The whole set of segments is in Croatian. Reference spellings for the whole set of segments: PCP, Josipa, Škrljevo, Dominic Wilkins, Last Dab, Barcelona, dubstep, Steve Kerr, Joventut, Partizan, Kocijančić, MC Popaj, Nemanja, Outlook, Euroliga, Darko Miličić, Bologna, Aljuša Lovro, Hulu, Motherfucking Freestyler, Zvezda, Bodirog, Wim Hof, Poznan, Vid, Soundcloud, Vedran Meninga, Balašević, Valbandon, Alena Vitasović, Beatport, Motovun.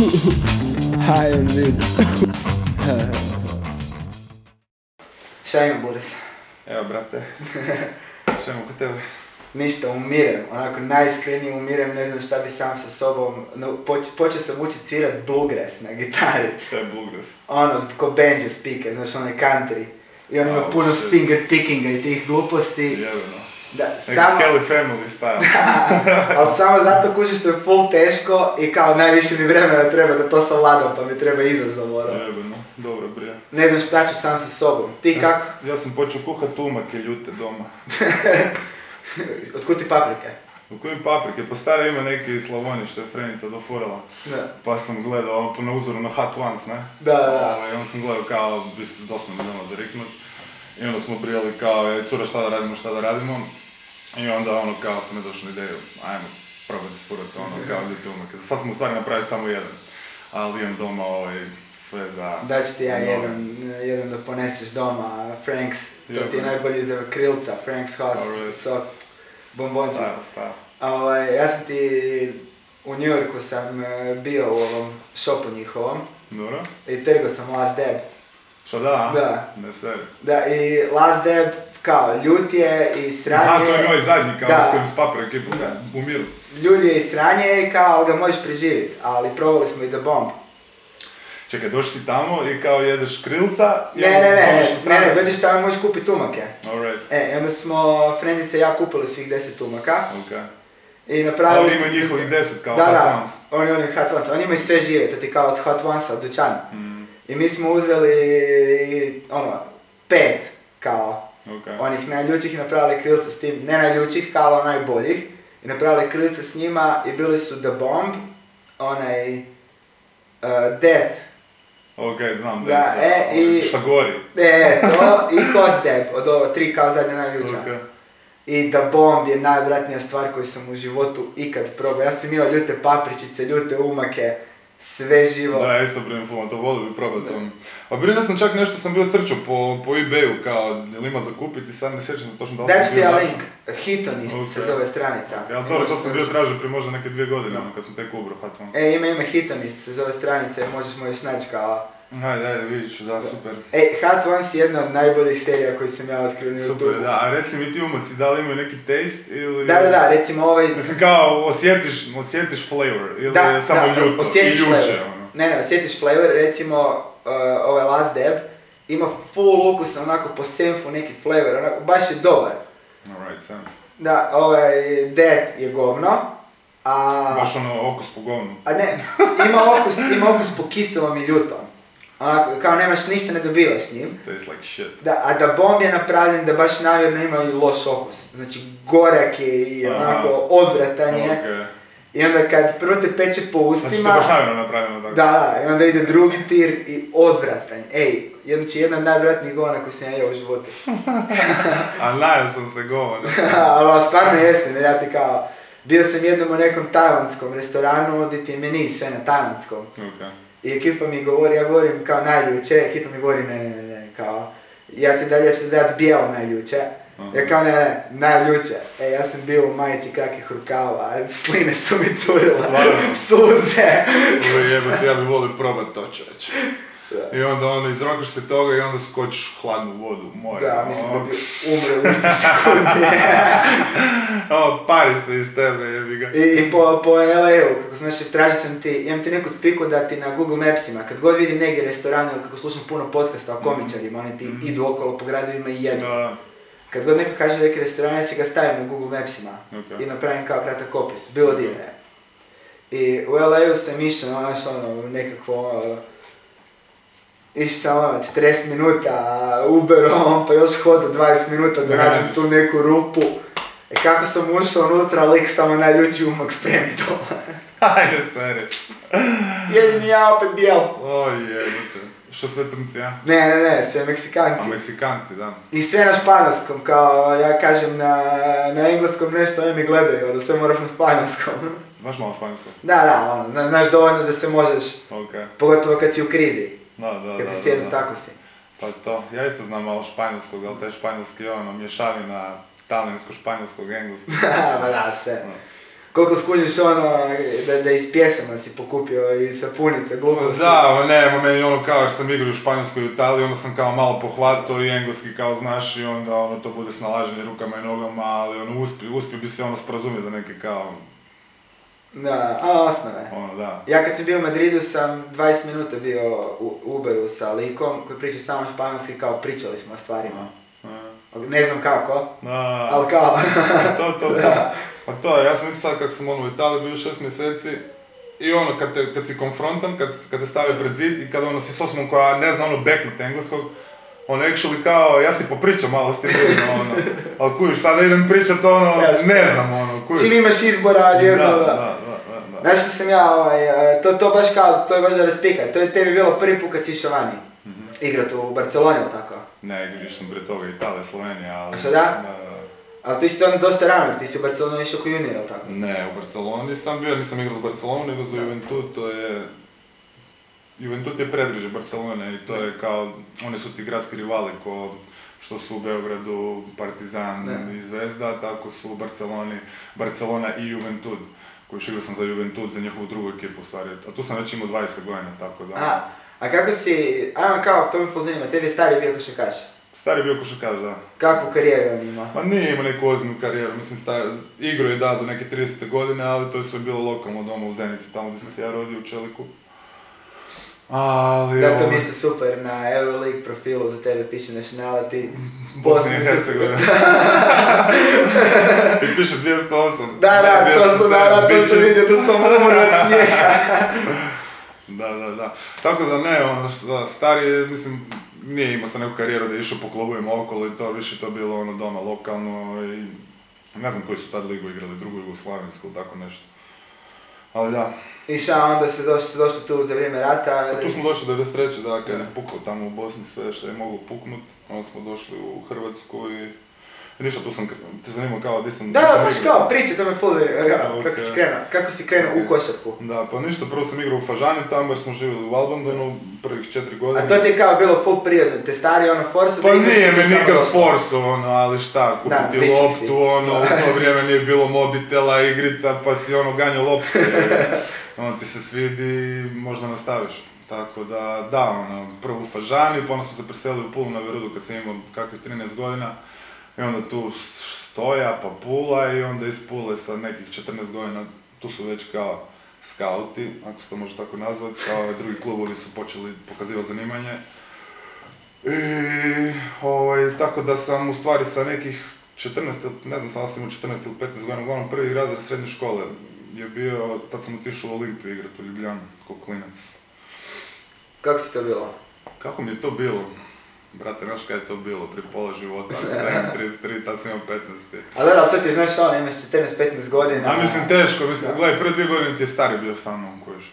High on weed. Šta imam, Boris? Evo, brate. Šta imam kod tebe? Ništa, umirem. Onako, najiskrenije umirem, ne znam šta bi sam sa sobom... No, počeo sam učit cirat bluegrass na gitari. Šta je bluegrass? Ono, ko banjo speaker, znaš, onaj country. I on ima puno finger pickinga i tih gluposti. Jebeno. Samo... Kelly Family style. Da, ali samo zato kužiš što je full teško i kao najviše mi vremena treba da to savladam, pa mi treba izazov, ono. Jebeno, dobro, brija. Ne znam šta ću sam sa sobom. Ti kako? Ja sam počeo kuhat umake ljute doma. Otkud ti paprike? Otkud mi paprike? Pa stara ima neki Slavonij što je Frenica doforala. Da. Pa sam gledao, na uzoru na Hot Ones, ne? Da, da. I onda sam gledao kao, doslovno mi nema zariknut. I onda smo prijeli kao, joj cura šta da radimo. I onda ono kao sam je došao na ideju, ajmo probati sfurati ono kao ljute umake. Sad smo u stvari napravili samo jedan. Ali imam doma sve za... Daću ti ja jedan da poneseš doma, Frank's, to ti je najbolji za krilca, Frank's House, sok, bombončić. Staro. Ja sam ti, u New Yorku sam bio u ovom shopu njihovom. Dobro. I trgao sam Last Dab. Šta da? Da. Ne seri. Da, i Last Dab kao ljutje i sranje... Aha, to je moj zadnji kao da. S kojim s papra ekipu, umiru. Ljutje i sranje kao ga možeš preživjeti, ali probali smo i Da Bomb. Čekaj, dođeš si tamo i kao jedeš krilca... Ne, dođeš tamo i možeš kupiti tumake. Alright. E, i onda smo, Frendica i ja kupili svih 10 tumaka. Okej. I napravili... Ali ima njihovih 10 kao Hot Ones. Da, oni Hot Ones, oni imaju sve žive, to ti kao od Hot Onesa, od dućana. I mi smo uzeli, ono, 5 kao onih najljučih i napravili krilca s tim, ne najljučih, kao najboljih. I napravili krilca s njima i bili su Da Bomb, onaj... Death. Okej, znam da je šta gori. To i Hot Dab, od ovo 3 kao zadnja najljuća. I Da Bomb je najodvratnija stvar koju sam u životu ikad probao. Ja sam imao ljute papričice, ljute umake, sve živo. Da, isto primim fulom, to volio bi probati. A bili da sam čak nešto sam bio srčao po eBayu kao ili ima za kupiti, sad ne sjećam točno da li sam bio... Daću ti ja link, Hitonist se zove stranica. Ja dobro, to sam bio tražio prije možda neke 2 godine, kad sam tek ubro Haton. E, ima Hitonist se zove stranica, možeš naći kao... Ajde, vidit ću, da, super. E, Hot Ones je jedna od najboljih serija koju sam ja otkrio na YouTube. Super, da, a recimo i ti umaci, da li imaju neki taste ili... Da, recimo ovaj... Mislim kao, osjetiš flavor ili da, samo da, ljuto i ljuče, ono. Ne, osjetiš flavor, recimo ovaj Last Dab ima full ukusan, onako po senfu neki flavor, onako, baš je dobar. Alright, sam. Da, ovaj Death je govno. Baš ono, okus po govnu. A ne, ima okus po kiselom i ljutom. Onako, kao nemaš ništa, ne dobivaš s njim. Tastes like shit. Da, a Da Bomb je napravljen da baš namjerno ima i loš okus. Znači, gorak je i onako odvratan je. Okay. I onda kad prvo te peče po ustima... Znači, to baš namjerno napravljeno tako. Da, i onda ide drugi tir i odvratan. Ej, znači jedan najodvratniji govana koji sam ja jeo u životu. A najao sam se govana. Ali stvarno jesam, jer ja ti kao... Bio sam jednom u nekom tajlandskom restoranu, odi ti meni sve na tajlandskom. Okay. I ekipa mi govori, ja govorim kao najljuče, ekipa mi govori ne, kao ja ću ti dati bijelo najljuče. Ja kao ne, najljuče. E, ja sam bio u majici krakih rukava, sline su mi curile, suze. Jebate, ja bi volio probati to čovječe. I onda izrokaš se toga i onda skočiš hladnu vodu u more. Da, mislim da bi umre u isti sekundi. Pari se iz tebe, jebi ga. I po LA-u, kako znaš, tražio sam ti, imam ti neku spiku da ti na Google Mapsima, kad god vidim negdje restorane ili kako slušam puno podcasta o komičarima, oni ti idu okolo po gradovima i jedu. Kad god neko kaže neki restoran, ja si ga stavim u Google Mapsima i napravim kao kratak opis, bilo divno je. I u LA-u sam išao, znaš, nekakvo... Išao sam 40 minuta Uberom, pa još hoda 20 minuta da nađem tu neku rupu. E kako sam ušao unutra, lik samo najljuči umak spremi doma. Ajde, stvari. Jedin i ja opet bijel. O jebute. Što sve Crnci, ja? Ne, sve Meksikanci. A Meksikanci, da. I sve na španjolskom, kao ja kažem na engleskom nešto, oni mi gledaju, da sve moraš na španjolskom. Znaš malo španjolsko? Da, znaš dovoljno da se možeš. Pogotovo kad si u krizi. Da. Kad ti sjedu, tako si. Pa to, ja isto znam malo španjolskog, ali taj španjolski je ono mješavina talijansko-španjolskog, engleskog. Pa da, sve. Koliko skužiš ono, da iz pjesama si pokupio i sapunice, gluposti. Da, ne, meni ono kao jer sam igrao u Španjolskoj i Italiji, onda sam kao malo pohvatao i engleski kao znaš i onda ono to bude snalaženje rukama i nogama, ali ono uspio bi se ono sporazumio za neke kao... Da, a osnove. Ono, da. Ja kad sam bio u Madridu sam 20 minuta bio u Uberu sa likom koji priča samo španjolski kao pričali smo o stvarima. Ne znam kako, ali kao... to. Pa to, ja sam mislio sad kako sam ono u Italiji bio 6 mjeseci i ono kad si konfrontan, kad te stave pred zid i kad ono si s osmom koja ne zna ono backnut engleskog, ono actually kao ja si popričam malo s tim ljudima ono, ali kužiš sada idem pričat ono, ne znam ono, kužiš. Čim imaš izbora, da. Znaš što sam ja, to baš kao, to je baš da raspikaj, to je tebi bilo prvi put kad si išao vani, igrat u Barceloni ili tako? Ne, išao sam prije toga Italija, Slovenija, ali... A što da? Ali ti si onda dosta rano, ti si u Barcelonu išao ko junior, ali tako? Ne, u Barceloni sam bio, nisam igrao za Barcelonu, nego za Joventut, to je... Joventut je predgrađe Barcelone i to je kao... Oni su ti gradski rivali ko što su u Beogradu Partizan i Zvezda, tako su u Barceloni, Barcelona i Joventut. Koji igrao sam za Joventut, za njihovu drugu ekipu u stvari, a tu sam već imao 20 godina, tako da... A kako si... Ajmo kao, to me pozanima, tebi je stari bio košarkaš? Stari je bio košarkaš, da. Kakvu karijeru on ima? Pa nije imao neku ozbiljnu karijeru, mislim igru je do neke 30. godine, ali to je sve bilo lokalno doma u Zenici, tamo gdje sam se ja rodio u Čeliku. Ali... Da, to mi isto super, na Euroleague profilu za tebe piše nationality Bosna i Hercegovina. I piše 208. Da, to sam vidio, da sam umro od smijeha. Da. Tako da ne, stari je, mislim, nije imao sam neku karijeru da je išao po klubovima okolo i to, više to bilo ono doma lokalno i ne znam koji su tad ligu igrali, drugu jugoslavensku ili tako nešto. Ali da. I šta, onda se došli tu za vrijeme rata? Tu smo došli 93. da, kad je pukao tamo u Bosni sve što je moglo puknut, onda smo došli u Hrvatsku i... Ništa, tu sam te zanimao kao gdje sam... Da, baš kao priča, to me fulzeri, kako si krenuo u košarku. Da, pa ništa, prvo sam igrao u Fažani tamo jer smo živjeli u Valbandonu prvih 4 godine. A to ti je kao bilo full prirodno, te stari ono forsu da igraš ti samo došlo? Pa nije me nikad forsu ono, ali šta, kupiti loptu ono, u to vrijeme nije bilo mobitela, igrica, pa si ono ganjao loptu. Ono ti se svidi, možda nastaviš. Tako da, prvo u Fažani, pa onda smo se preselili u Pulu na Verudu kad sam imao kakvih 13 godina. I onda tu Stoja, pa Pula i onda iz Pule sa nekih 14 godina, tu su već kao skauti, ako se to može tako nazvati, kao drugi klubovi su počeli pokazivati zanimanje. I tako da sam u stvari sa nekih 14, ne znam sada sam imao 14 ili 15 godina, uglavnom prvi razred srednje škole je bio, tad sam otišao u Olimpiju igrat u Ljubljanu, kao klinac. Kako ti to bilo? Kako mi je to bilo? Brate, znaš kaj je to bilo, pri pola života, 7.33, tad sam imao 15. A da, ali to ti znaš ono, imaš 14-15 godina. A mislim, teško, mislim, gledaj, prve 2 godine ti je stari bio sa mnom, kojiš.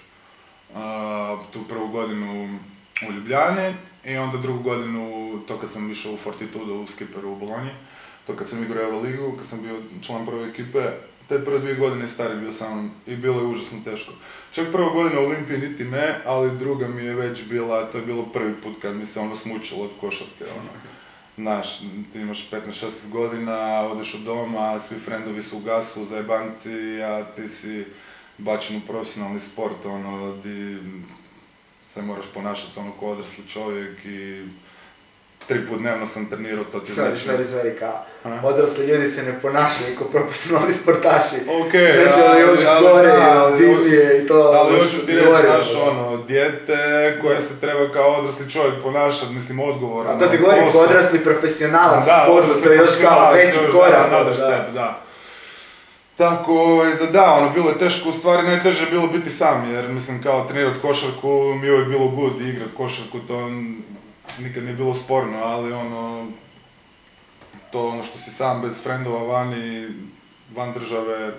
Tu prvu godinu u Ljubljani i onda drugu godinu, to kad sam išao u Fortitudo, u skiperu u Bologni, to kad sam igrao Euroligu, kad sam bio član prve ekipe, te prve 2 godine je stari bio sa mnom i bilo je užasno teško. Čak prva godina u Olimpiji niti ne, ali druga mi je već bila, to je bilo prvi put kad mi se ono smučilo od košarke, ono. Znaš, ti imaš 15-16 godina, odeš od doma, svi frendovi su u gasu, zajebanci, a ti si bačen u profesionalni sport, ono, di se moraš ponašati ono ko odrasli čovjek i... 3 puta dnevno sam trenirao, to ti znači... Sorry, kao, odrasli ljudi se ne ponašaju kao profesionalni sportaši. Okej, ali još gore, stilije i to... Ali još ti reći, znaš, ono, dijete koje se treba kao odrasli čovjek ponašati, mislim, odgovorno. A to ti govorim kao odrasli profesionalan u sportu, to je još kao veći korak. Da. Tako, da, bilo je teško, u stvari najteže je bilo biti sam, jer mislim, kao, trenirat košarku mi je uvijek bilo good i igrat košarku, to... Nikad nije bilo sporno, ali ono, to ono što si sam bez frendova vani, van države,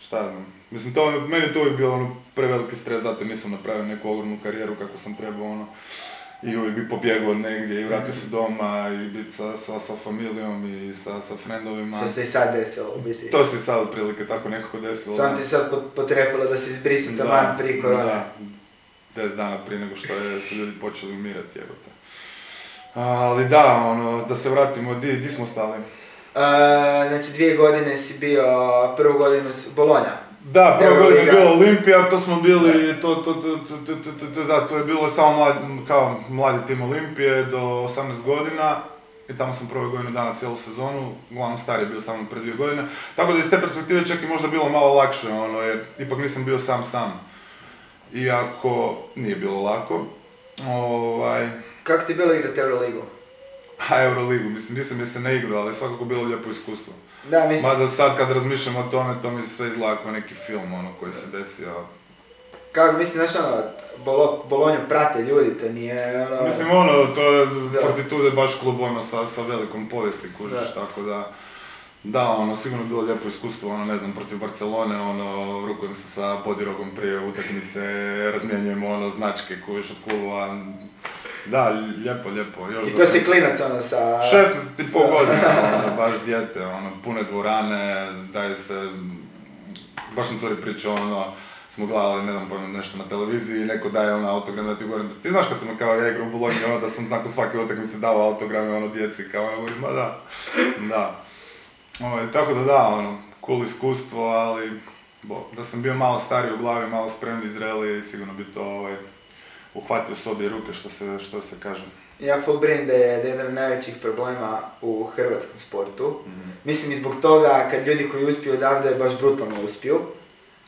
šta ja znam. Mislim, to, meni to uvijek bilo ono preveliki stres, zato nisam napravio neku ogromnu karijeru kako sam trebao ono. I uvijek bi pobjegao negdje i vratio se doma i biti sa familijom i sa frendovima. Što se i sad desilo u biti. To se i sad otprilike tako nekako desilo. Sam ti sad potrefilo da si izbrisan taman prije korone. 10 dana prije nego što su ljudi počeli umirati, jebote. Ali da, ono, da se vratimo, di smo stali? Znači 2 godine si bio, prvu godinu Bologna. Da, prva godina je bila Olimpija, to smo bili, to je bilo samo mladi tim Olimpije do 18 godina i tamo sam prve godine dana cijelu sezonu, uglavnom star je bio samo pred 2 godine, tako da iz te perspektive čak i možda bilo malo lakše, ono, jer ipak nisam bio sam, iako nije bilo lako. Kako ti je bilo igrati Euroligu? Euroligu, mislim, nisam je se ne igrao, ali svakako bilo lijepo iskustvo. Da, mislim... Mada sad kad razmišljam o tome, to mi se sve izgleda kao neki film, ono, koji se desio. Kako, mislim, znaš, ono, Bolonju prate ljudi, to nije, ono... Mislim, ono, to je, Fortitudo baš klub, ono, sa velikom povijesti, kužiš, tako da... Da, ono, sigurno bilo lijepo iskustvo, ono, ne znam, protiv Barcelone, ono, rukujem se sa Bodirogom prije utakmice, razmjenjujemo, ono, značke, kužiš, od klubova... Da, lijepo, još... I to si klinac, ono, sa... 16,5 godina, ono, baš dijete, ono, pune dvorane, daju se... Baš sam curi pričao, ono, smo gledali, ne znam pojma, nešto na televiziji, neko daje, ono, autograme, da ti govorim, ti znaš kad sam, kao, ja igra u Bologni, ono, da sam nakon svake utakmice davao autograme, ono, djeci, kao, ono, govorim, ma da, da. Tako da, da, ono, cool iskustvo, ali, da sam bio malo stariji u glavi, malo spremni, zreli, sigurno bi to, uhvatio s obje ruke, što se kaže. Ja ful brinem da je jedan od najvećih problema u hrvatskom sportu. Mislim i zbog toga kad ljudi koji uspiju odavde baš brutalno uspiju,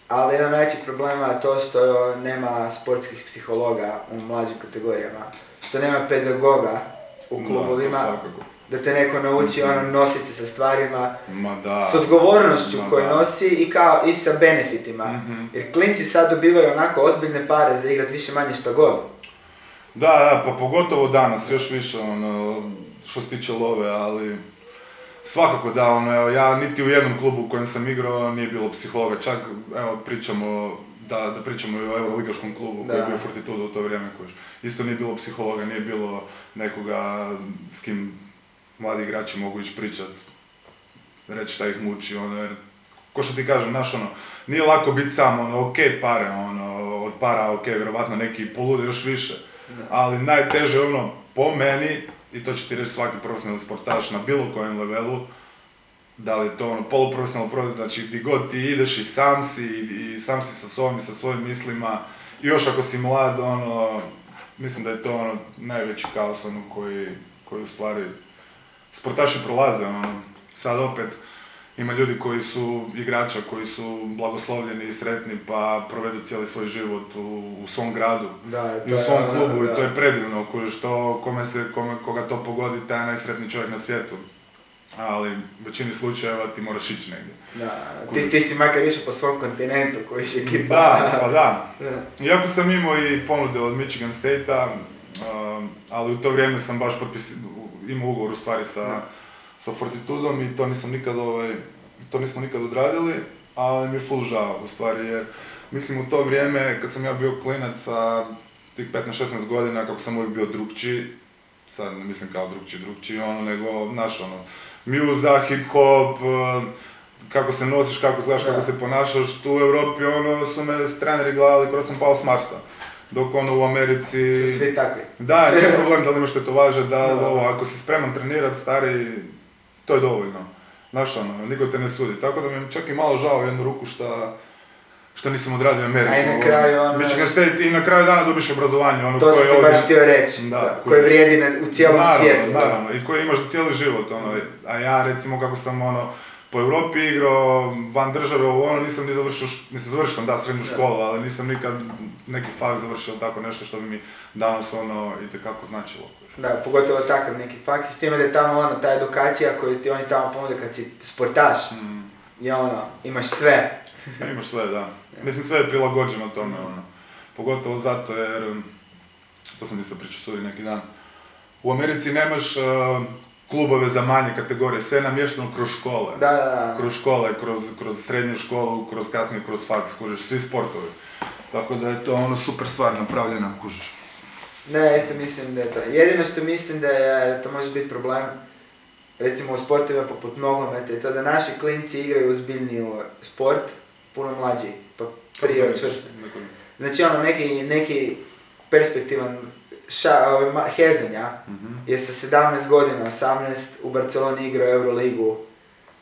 ali jedan od najvećih problema je to što nema sportskih psihologa u mlađim kategorijama, što nema pedagoga u klubovima. Da te neko nauči ono nositi se sa stvarima, s odgovornošću koju nosi i sa benefitima. Jer klinci sad dobivaju onako ozbiljne pare za igrat više manje što god. Da, pa pogotovo danas, još više ono, što se tiče love, ali svakako da, ono, ja niti u jednom klubu u kojem sam igrao nije bilo psihologa, čak evo pričamo... Da pričamo o euroligaškom klubu koji je bio Fortitudo u to vrijeme kojiš. Isto nije bilo psihologa, nije bilo nekoga s kim mladi igrači mogu ići pričat, reći šta ih muči, ono, jer, ko što ti kažem, znaš, ono, nije lako biti sam, ono, okej pare, ono, od para, okej, vjerovatno neki polude još više, ali najteže, ono, po meni, i to će ti reći svaki profesionalni sportaš na bilo kojem levelu, da li je to, ono, poluprofesionalno prodaj, znači, gdje god ti ideš i sam si, i sam si sa sobom i sa svojim mislima, i još ako si mlad, ono, mislim da je to, ono, najveći kaos, ono, koji u stvari... Sportaši prolaze, ono, sad opet ima ljudi koji su igrača, koji su blagoslovljeni i sretni pa provedu cijeli svoj život u svom gradu i u svom klubu i to je predivno, koga to pogodi, taj je najsretniji čovjek na svijetu, ali u većini slučajeva ti moraš ići negdje. Da, ti si makar više po svom kontinentu koji je ekipa. Da. Iako sam imao i ponude od Michigan State-a, ali u to vrijeme sam baš imao ugovor u stvari sa Fortitudom i to nismo nikad odradili, ali mi je ful žao u stvari jer mislim u to vrijeme kad sam ja bio klinac sa tih 15-16 godina kako sam uvijek bio drugčiji, sad ne mislim kao drugčiji ono nego naš ono, mjuza, hip-hop, kako se nosiš, kako znaš, kako se ponašaš, tu u Europi ono su me treneri gledali kada sam pao s Marsa. Dok ono u Americi... Su svi takvi. Da, nije problem da li imaš tetovaže, da ovo, ako si spreman trenirat, stari, to je dovoljno. Znaš ono, niko te ne sudi, tako da mi je čak i malo žao jednu ruku što nisam odradio Ameriku. A i na kraju ono... Michigan State i na kraju dana dobiš obrazovanje, ono koje je ovdje... To sam ti baš htio reći, koje vrijedi u cijelom svijetu. Naravno, i koje imaš za cijeli život, ono, a ja recimo kako sam ono... Po Europi igrao, van države, ono, nisam ni završio, mislim, završio sam, da, srednju školu, ali nisam nikad neki faks završio tako nešto što bi mi danas, ono, itekako značilo. Da, pogotovo takav neki faks, s time da je tamo, ono, ta edukacija koju ti oni tamo ponude kad si sportaš, je, ono, imaš sve. Imaš sve, da. Mislim, sve je prilagođeno tome, ono. Pogotovo zato jer, to sam isto pričao suri neki dan, u Americi nemaš... klubove za manje kategorije, sve je namješteno kroz škole. Da. Kroz škole, kroz srednju školu, kroz kasnije, kroz faks, kužiš, svi sportovi. Tako da je to ono super stvar napravljena, kužiš. Ne, isto mislim da je to. Jedino što mislim da je, to može biti problem, recimo u sportovima poput nogometa, je to da naši klinci igraju ozbiljniji sport, puno mlađi, pa prije čvrsti. Znači ono, neki perspektivan Hezonja je sa 17 godina, 18, u Barceloni igrao Euroligu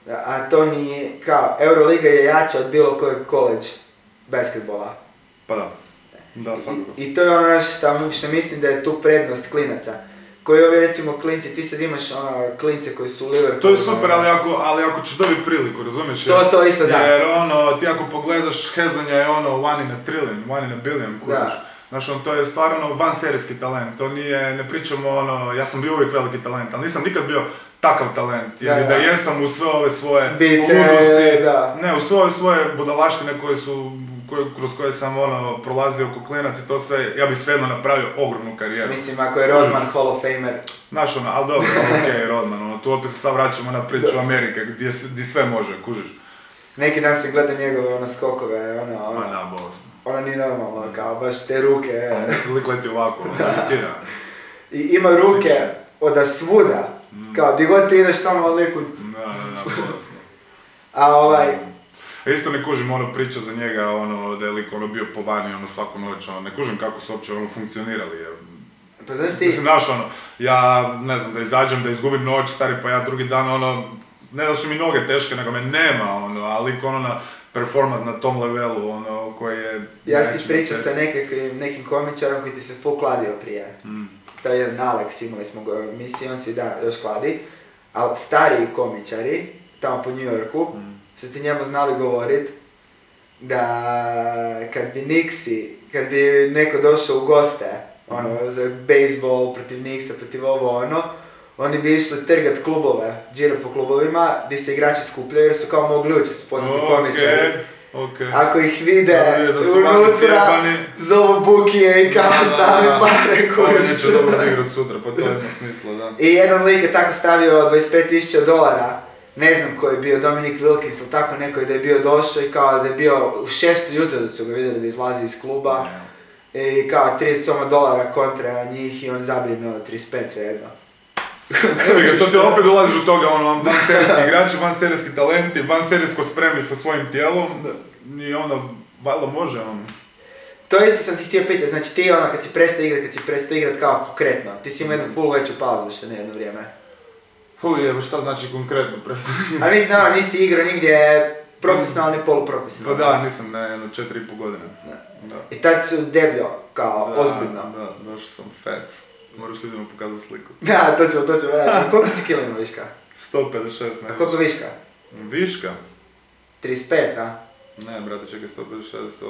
A to nije, kao, Euroliga je jača od bilo kojeg koleđ basketbola. Pa da, da svakako. I to je ono što mislim da je tu prednost klinaca. Koji ovi recimo klinci, ti sad imaš ono klince koji su u Liverpoolu. To je super, ali ako ćeš dobiti priliku, razumiješ? To isto da. Jer ono, ti ako pogledaš, Hezonja je ono one in a trillion, one in a billion, kužiš. Znaš, on, to je stvarno vanserijski talent, to nije, ne pričamo ono, ja sam bio uvijek veliki talent, ali nisam nikad bio takav talent, jer da jesam u sve ove svoje ludosti, ne, u sve ove svoje budalaštine kroz koje sam ono prolazio ko klinac i to sve, ja bih svejedno napravio ogromnu karijeru. Mislim, ako je Rodman Hall of Famer. Znaš ono, ali dobro, okej, Rodman, ono, tu opet se sad vraćamo na priču Amerike, gdje sve može, kužiš. Neki dan sam gledao njegove ono skokove, ono... Ma da, bolestno. Ono nije normalno, kao baš te ruke... Lik leti ovako, ono, i ima ruke oda svuda, kao di god ti ideš samo od liku... Da, bolestno. A ovaj... Isto ne kužim ono priča za njega, ono, da je lik ono bio po vani, ono, svaku noć, ono, ne kužim kako su uopće ono funkcionirali, jer... Pa znaš ti... Mislim, znaš ono, ja, ne znam, da izađem, da izgubim noć, stari, pa ja drugi dan, ono... Ne da su mi noge teške, nego me nema, ono, ali ono na performant na tom levelu, ono, koji je... Ja sam ti pričao sa nekim komičarom koji ti se full kladio prije. To je jedan Alex, imali smo go u emisiji, on se i da još kladi. Ali stariji komičari, tamo po New Yorku, su ti njemu znali govorit da kad bi neko došao u goste, ono, za bejsbol, protiv Nixa, protiv ovo, ono, oni bi išli trgat klubove, džiro po klubovima, gdje se igrači skupljaju jer su kao mogli ući s poznati komičari. Ako ih vide unutra, zovu bukije i kao stavi pare kuću. Pa neću dobro igrat sutra, pa to ima smisla, da. I jedan lik je tako stavio $25,000, ne znam ko je bio, Dominic Wilkins ili tako neko, da je bio došao i kao da je bio u 6 ujutro da su ga vidjeli da izlazi iz kluba. I kao $30 kontra njih i on zabije mi ono 35 svejedno. To ti opet dolaziš u toga, ono, vanserijski igrači, vanserijski talenti, vanserijsko spremi sa svojim tijelom i onda, valjda može, ono. To isto sam ti htio pitati, znači ti ono, kad si prestao igrat, kao konkretno, ti si imao jednu full veću pauzu što ne jedno vrijeme. Huj, šta znači konkretno prestao igrat? A mislim, ono, nisi igrao nigdje profesionalni, poluprofesionalni. Pa da, nisam, ne, jedno 4,5 godine. I tad su debljo, kao, ozbiljno. Da, došao sam fec. Moraš ljudima pokazati sliku. Da, to ću vraćati. Koliko si kilo ima viška? 156, ne. A koliko viška? Viška? 35, a? Ne, brate, čekaj, 156, to...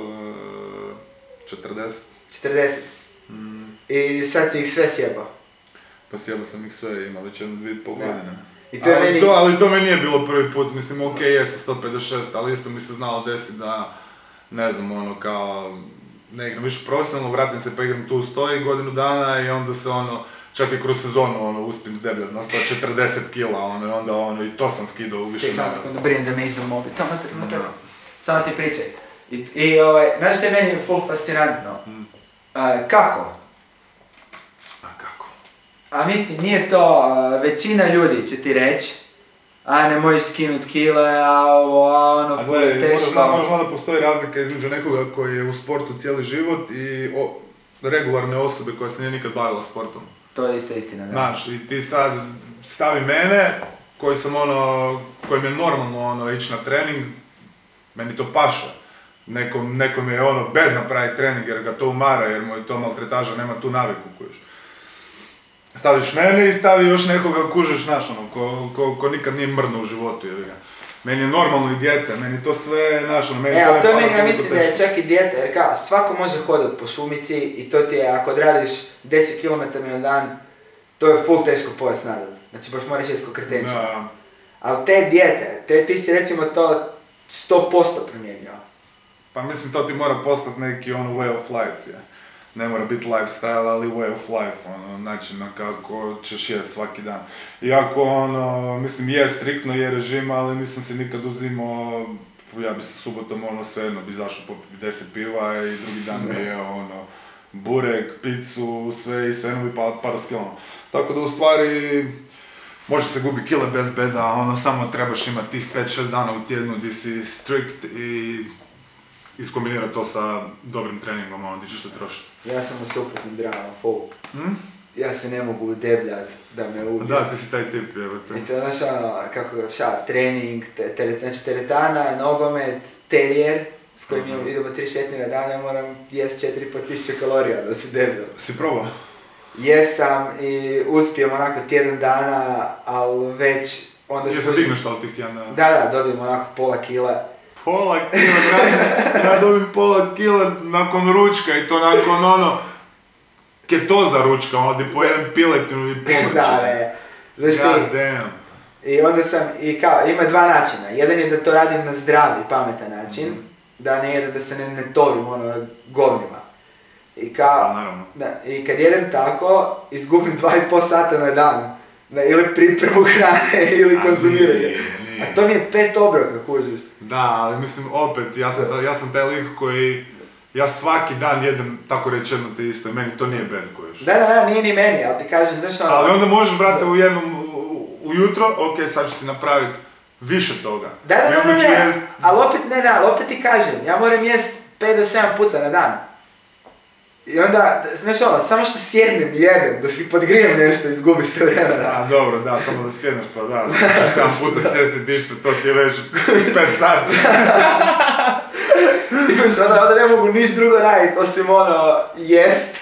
40. 40? I sad si ih sve sjebao? Pa sjebao sam ih sve, ima već 2,5 godine. Ali to mi nije bilo prvi put, mislim, okej, jesu 156, ali isto mi se znalo desiti da... Ne znam, ono, kao... Ne igram više profesionalno, vratim se pa igram tu 100 godinu dana i onda se ono, čak i kroz sezonu ono, uspijem zdebljati na 140 kila, ono, onda ono, i to sam skidao u više dana. Ček, samo sekundu, brinem da ne izbim mobil, tamo trenutak, samo ti pričaj. I ovaj, znaš što je meni full fascinantno? Kako? A kako? A mislim, nije to, većina ljudi će ti reći, a ne možeš skinut kile, a ovo, a ono, teško. Možeš da postoji razlika između nekoga koji je u sportu cijeli život i regularne osobe koja se nije nikad bavila sportom. To je isto istina, da. Znaš, i ti sad stavi mene, koji sam ono, kojim je normalno ono ići na trening, meni to paše. Nekom je ono bez napraviti trening jer ga to umara, jer mu je to maltretaža, nema tu naviku kojiš. Staviš mene i stavi još nekoga, kužeš, znaš, ono, ko nikad nije mrdno u životu, jer ga. Meni je normalno i dijete, meni to sve, znaš, ono, meni to ne pala. To meni, ja mislim da je čak i dijete, jer kao, svako može hodat po šumici i to ti je, ako odradiš 10 km na dan, to je full teško povest nadal. Znači, baš moraš isko kretenče. Ali te dijete, ti si recimo to 100% promijenio. Pa mislim, to ti mora postati neki, ono, way of life, ja. Ne mora biti lifestyle, ali way of life, ono, način na kako ćeš jest svaki dan. Iako, ono, mislim, je striktno, je režim, ali nisam se nikad uzimao, ja bi se subotom, ono, svejedno bi izašao popiti 10 piva i drugi dan bi jeo, ono, burek, picu, sve i svejedno bi pao s kilom. Tako da, u stvari, može se gubi kile bez beda, ono, samo trebaš imati tih 5-6 dana u tjednu gdje si strikt i... iskombinirati to sa dobrim treningom, ono, gdje ćeš se trošiti. Ja sam u suprotnim dramama, full. ja se ne mogu debljati da me ubije. Da, ti si taj tip, evo te. I to znaš ono, kako ga šta, trening, znači teretana, nogomet, terijer, s kojim je idemo 3-4 dana, ja moram jest 4500 kalorija da se debljam. Si probao? Jesam i uspijem onako tjedan dana, ali već onda... Jesam digneš to od tih tjedana? Da, da, dobijem onako pola kila. Pola kila, ja dobim pola kila nakon ručka i to nakon ono... Ketoza ručka, ono gdje po jedan piletinu i povrću. Da, ne. Znaš ti? I onda sam, i kao, ima dva načina. Jedan je da to radim na zdravi, pametan način. Mm-hmm. Da ne jedem, da se ne tovim, ono, govnima. I kao, da, i kad jedem tako, izgubim 2,5 sata na dan. Na, ili pripremu hrane, ili konzumiranje. A to mi je 5 obroka, kužiš. Da, ali mislim, opet, ja sam taj lik koji... Ja svaki dan jedem, tako reći, jedno te isto i meni to nije bad, kojiš. Da, da, da, nije ni meni, ali ti kažem, znaš ono... Ali onda možeš, brate, u jednom ujutro, okej, sad ću si napravit više toga. Da, da, da, da, da, jest... ali opet ne, da, ali opet ti kažem, ja moram jest 5 do 7 puta na dan. I onda, znaš ono, samo što sjednem i jedem, da si podgrijem nešto, izgubi se vremena. A, dobro, da, samo da sjedneš, pa da, 7 puta sjesti, diš se, to ti je već 5 sati. Imaš onda ne mogu niš drugo radit osim ono jest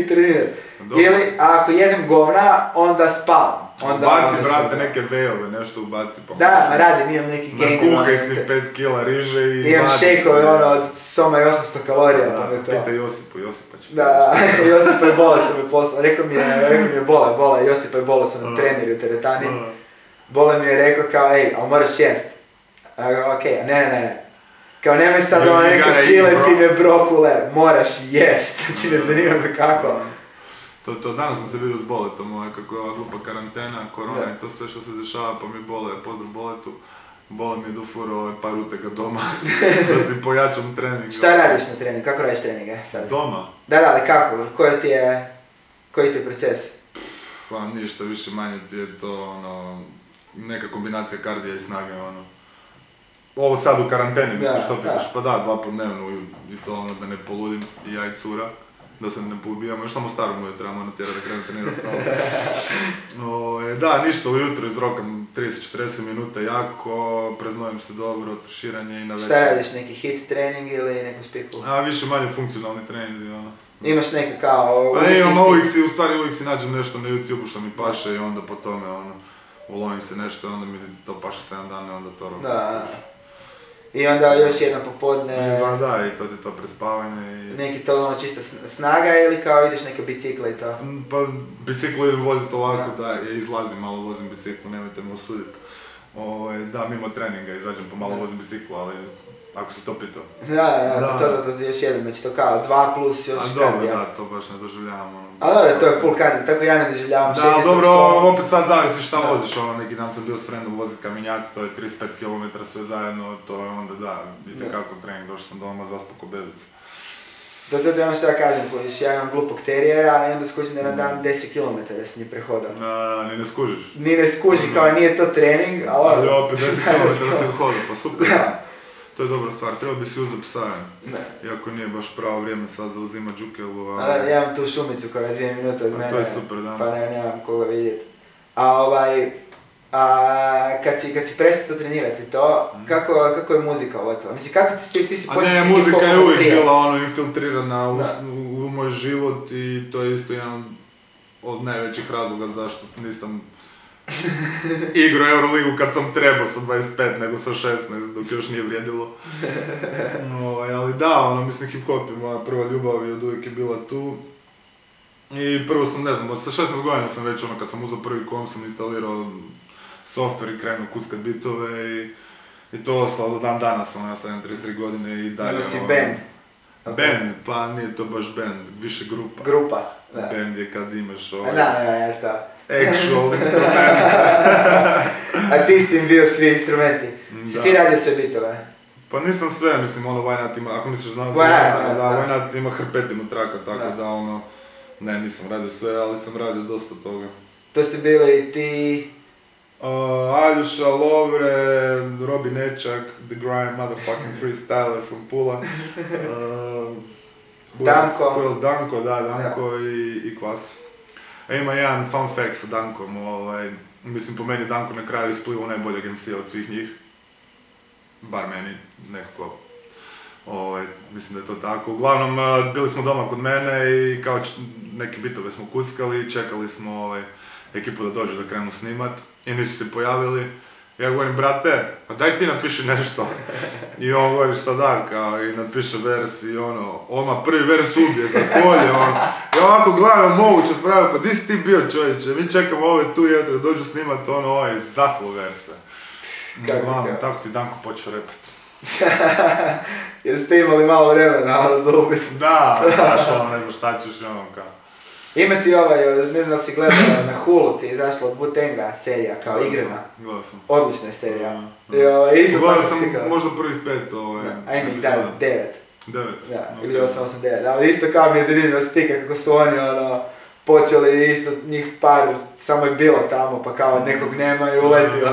i trenirat. Ili ako jedem govna, onda spavam. Onda ubaci onda brate neke vejove, nešto ubaci pa. Da, ma radim, imam neki gainer. Nakuhaj si 5 kila riže i imam šejkove ono od soma i 800 kalorija da, pa me to. Pitaj Josipa će. Da, Josipa i Bole su me poslali, rekao mi je Bole, Josipa i Bole su nam treneri u teretani. Bole mi je rekao kao, ej, ali moraš jest. Okej, ne. Kao nemoj sad ono neke piletine, brokule, moraš jest, znači ne zanima me kako. To danas sam se vidio s Boletom, ovaj, kako je ova glupa karantena, korona i to sve što se dešava, pa mi Bole, pozdrav Boletu. Bole mi je dofurao ovaj par utega doma, da si pojačam trening. Šta radiš na treningu, kako radiš treninge sad? Doma. Da, ali kako, koji ti je proces? Pa ništa, više manje ti je to ono, neka kombinacija kardija i snage ono. Ovo sad u karanteni, mislim što pitaš, pa da, 2 puta dnevno i to ono da ne poludim i ja i cura, da se ne poubijamo, još samo staru moju trebamo natjerati da krenu trenirati stalo. Da, ništa, ujutro izrokam 30-40 minuta jako, preznojim se dobro, tuširanje i na večer. Šta radiš, neki hit trening ili neku spiku? A više manje funkcionalni treninzi, ono. Imaš neke kao... Pa imam, uvijek si nađem nešto na YouTube-u što mi paše i onda po tome, ono, ulovim se nešto i onda mi to paše 7 dana i onda to robiš. I onda još jedno popodne... Da, i to ti to prespavanje i... Neki to ono čista snaga ili kao ideš neke bicikle i to? Pa biciklu idem vozit ovako, da izlazim malo, vozim biciklu, nemojte me osuditi. Da, mimo treninga izađem pa malo vozim biciklu, ali ako si to pitao. Da, to još jedno, znači to kao 2+ još kardija. A dobro, da, to baš ne doživljavam ono... A dobro, to je full kardija, tako ja ne doživljavam. Da, ali dobro, opet sad zavisi šta voziš, ono, neki dan sam bio s friendom vozit kaminjak, to je 35 km sve zajedno, to je onda da, itekako trening, došao sam doma, zaspao ko bebica. To je ono što ja kažem, kojiš, ja imam glupog terijera i onda skužim da na dan 10 km s njim prehodam. Ni ne skužiš. Ni ne skuži, kao nije to trening, ali... Ali opet 10 km se odhoda, pa super. To je dobra stvar, treba bi si uzeti psa, iako nije baš pravo vrijeme sad za uzimat džukelu, ali... Ja imam tu šumicu koja je 2 minute od mene, to je super, pa nemam koga vidjeti. Kad si prestao trenirati to, kako je muzika ovo to? Mislim, kako ti si počeo s njim koliko prije? Muzika je uvijek bila ono infiltrirana u moj život i to je isto jedan od najvećih razloga zašto nisam... Igro Euroligu kad sam trebao sa 25, nego sa 16, dok još nije vrijedilo. Ali da, ono, mislim, hip-hop je moja prva ljubav i od uvijek je bila tu. I prvo sam, ne znam, sa 16 godina sam već, ono, kad sam uzao prvi kom, sam instalirao software i krenuo kuckat bitove i to ostalo do dan danas, ono, ja sad imam 33 godine i dalje. Ili si band? Band, pa nije to baš band, više grupa. Grupa, da. Band je kad imaš ovaj... Da, to. Actual instrumenta. A ti si im bio svi instrumenti. Si ti radio sve bitove? Pa nisam sve, mislim ono Why Not ima, ako misliš znao zna, da Why Not ima hrpetinu traka, tako da ono... Ne, nisam radio sve, ali sam radio dosta toga. To ste bili i ti... Aljuša, Lovre, Robi Nečak, The Grime, motherfucking freestyler from Pula. Danko. Danko, da, Danko i Kvas. Ima jedan fun fact sa Dankom, mislim po meni Danko na kraju isplivao najboljeg MC-a od svih njih. Bar meni, nekako. Mislim da je to tako. Uglavnom, bili smo doma kod mene i kao neke bitove smo kuckali, čekali smo ekipu da dođe da krenu snimat i nisu se pojavili. Ja govorim, brate, a daj ti napiši nešto. I on govori šta da, kao, i napiše vers i ono, prvi vers ubije za kolje, ono. Ja ovako gledam, moguće, pravi, pa di si ti bio, čovječe, mi čekamo tu, jevete, da dođu snimat, zaklo verse. Uglavnom, tako ti Danko počeo repati. Jer ste imali malo vremena, za ubiti. Da, znaš, ne znaš šta ćeš, kao. Ime ti ne znam da si gledao na Hulu, ti je izašla od Butenga serija, kao igrena. Gledao sam. Odlična je serija. Gledao sam možda prvih 5 ajme, da, 9. Da, ili 8-9, ali isto kao mi je zanimljivo spika kako su oni, počeli isto njih par, samo je bilo tamo, pa kao nekog nema i uleti,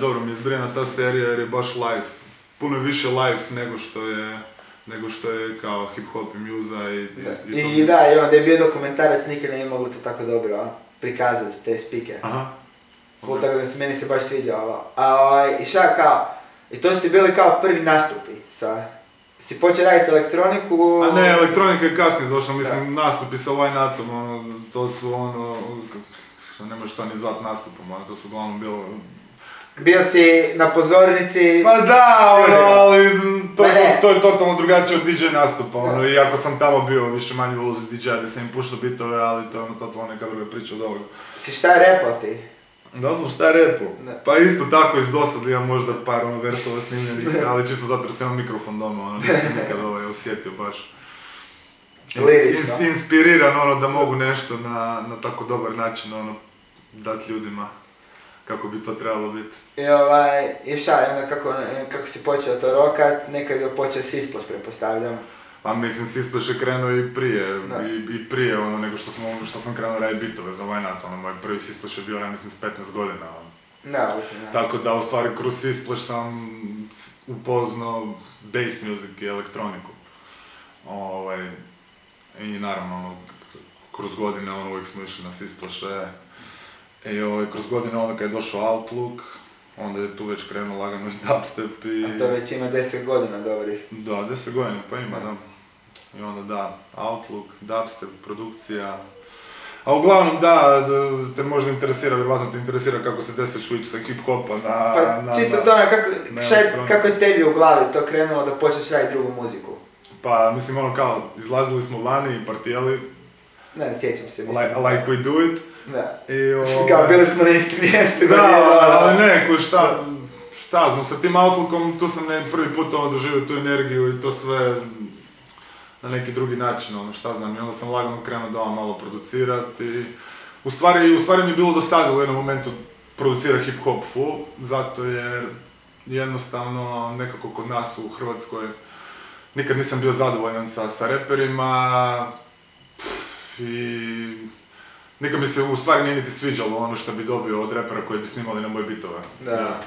Dobro, mi je zbrinjena ta serija jer je baš live. Puno više live nego što je kao hip-hop i muza i da, i onda je bio dokumentarac, nikad nije moglo to tako dobro prikazati, te spike. Aha. Ful, tako da meni se baš sviđa. I šta kao, i to su ti bili kao prvi nastupi sa... Si počeo raditi elektroniku... A ne, elektronika je kasnije došla, mislim, nastupi sa Wine-atom, to su ne možeš to ni zvati nastupom, to su uglavnom bilo... Bio si na pozornici... Pa da, ali to je totalno drugačije od DJ nastupa, iako sam tamo bio više manje u ulozi DJ-a gdje sam im puštao bitove, ali to je totalno neka druga priča od ovoga. Si šta repao ti? Da znam šta repao? Pa isto tako, iz dosada imam možda par versova snimljenih, ali čisto zato sam imam mikrofon doma, nisam nikad osjetio baš. Lirično. Inspiriran, da mogu nešto na tako dobar način dati ljudima. Kako bi to trebalo biti. I onda kako si počeo to rokat, nekad je počeo Sisplash, pretpostavljam. Pa mislim, Sisplash je krenuo i prije nego što sam krenuo raditi bitove za Wine-at, moj prvi Sisplash je bio, ja mislim, s 15 godina. Da. Tako da, u stvari, kroz Sisplash sam upoznao bass music i elektroniku. I naravno, kroz godine, uvijek smo išli na Sisplash-e. I kroz godine kada je došao Outlook, onda je tu već krenuo lagano i dubstep i... A to već ima 10 godina dobrih. Da, 10 godina pa ima, da. I onda da, Outlook, dubstep, produkcija... A uglavnom da, te možda interesira, vjerovatno te interesira kako se desi switch sa hip-hopa na... Pa čisto to ono, kako je tebi u glavi to krenulo da počneš raditi drugu muziku? Pa mislim kao, izlazili smo vani i partijeli. Ne, sjećam se, mislim. Like we do it. Da, kao bili smo na isti mjestu. Da, ali neko šta znam, sa tim Outlookom tu sam prvi put doživio tu energiju i to sve na neki drugi način, šta znam, i onda sam lagano krenuo da malo producirati. U stvari mi je bilo dosadilo u jednom momentu producirati hip-hop full, zato jer jednostavno nekako kod nas u Hrvatskoj nikad nisam bio zadovoljan sa reperima i... Nikad mi se u stvari nije niti sviđalo što bi dobio od repera koji bi snimali na moje bitove. Da.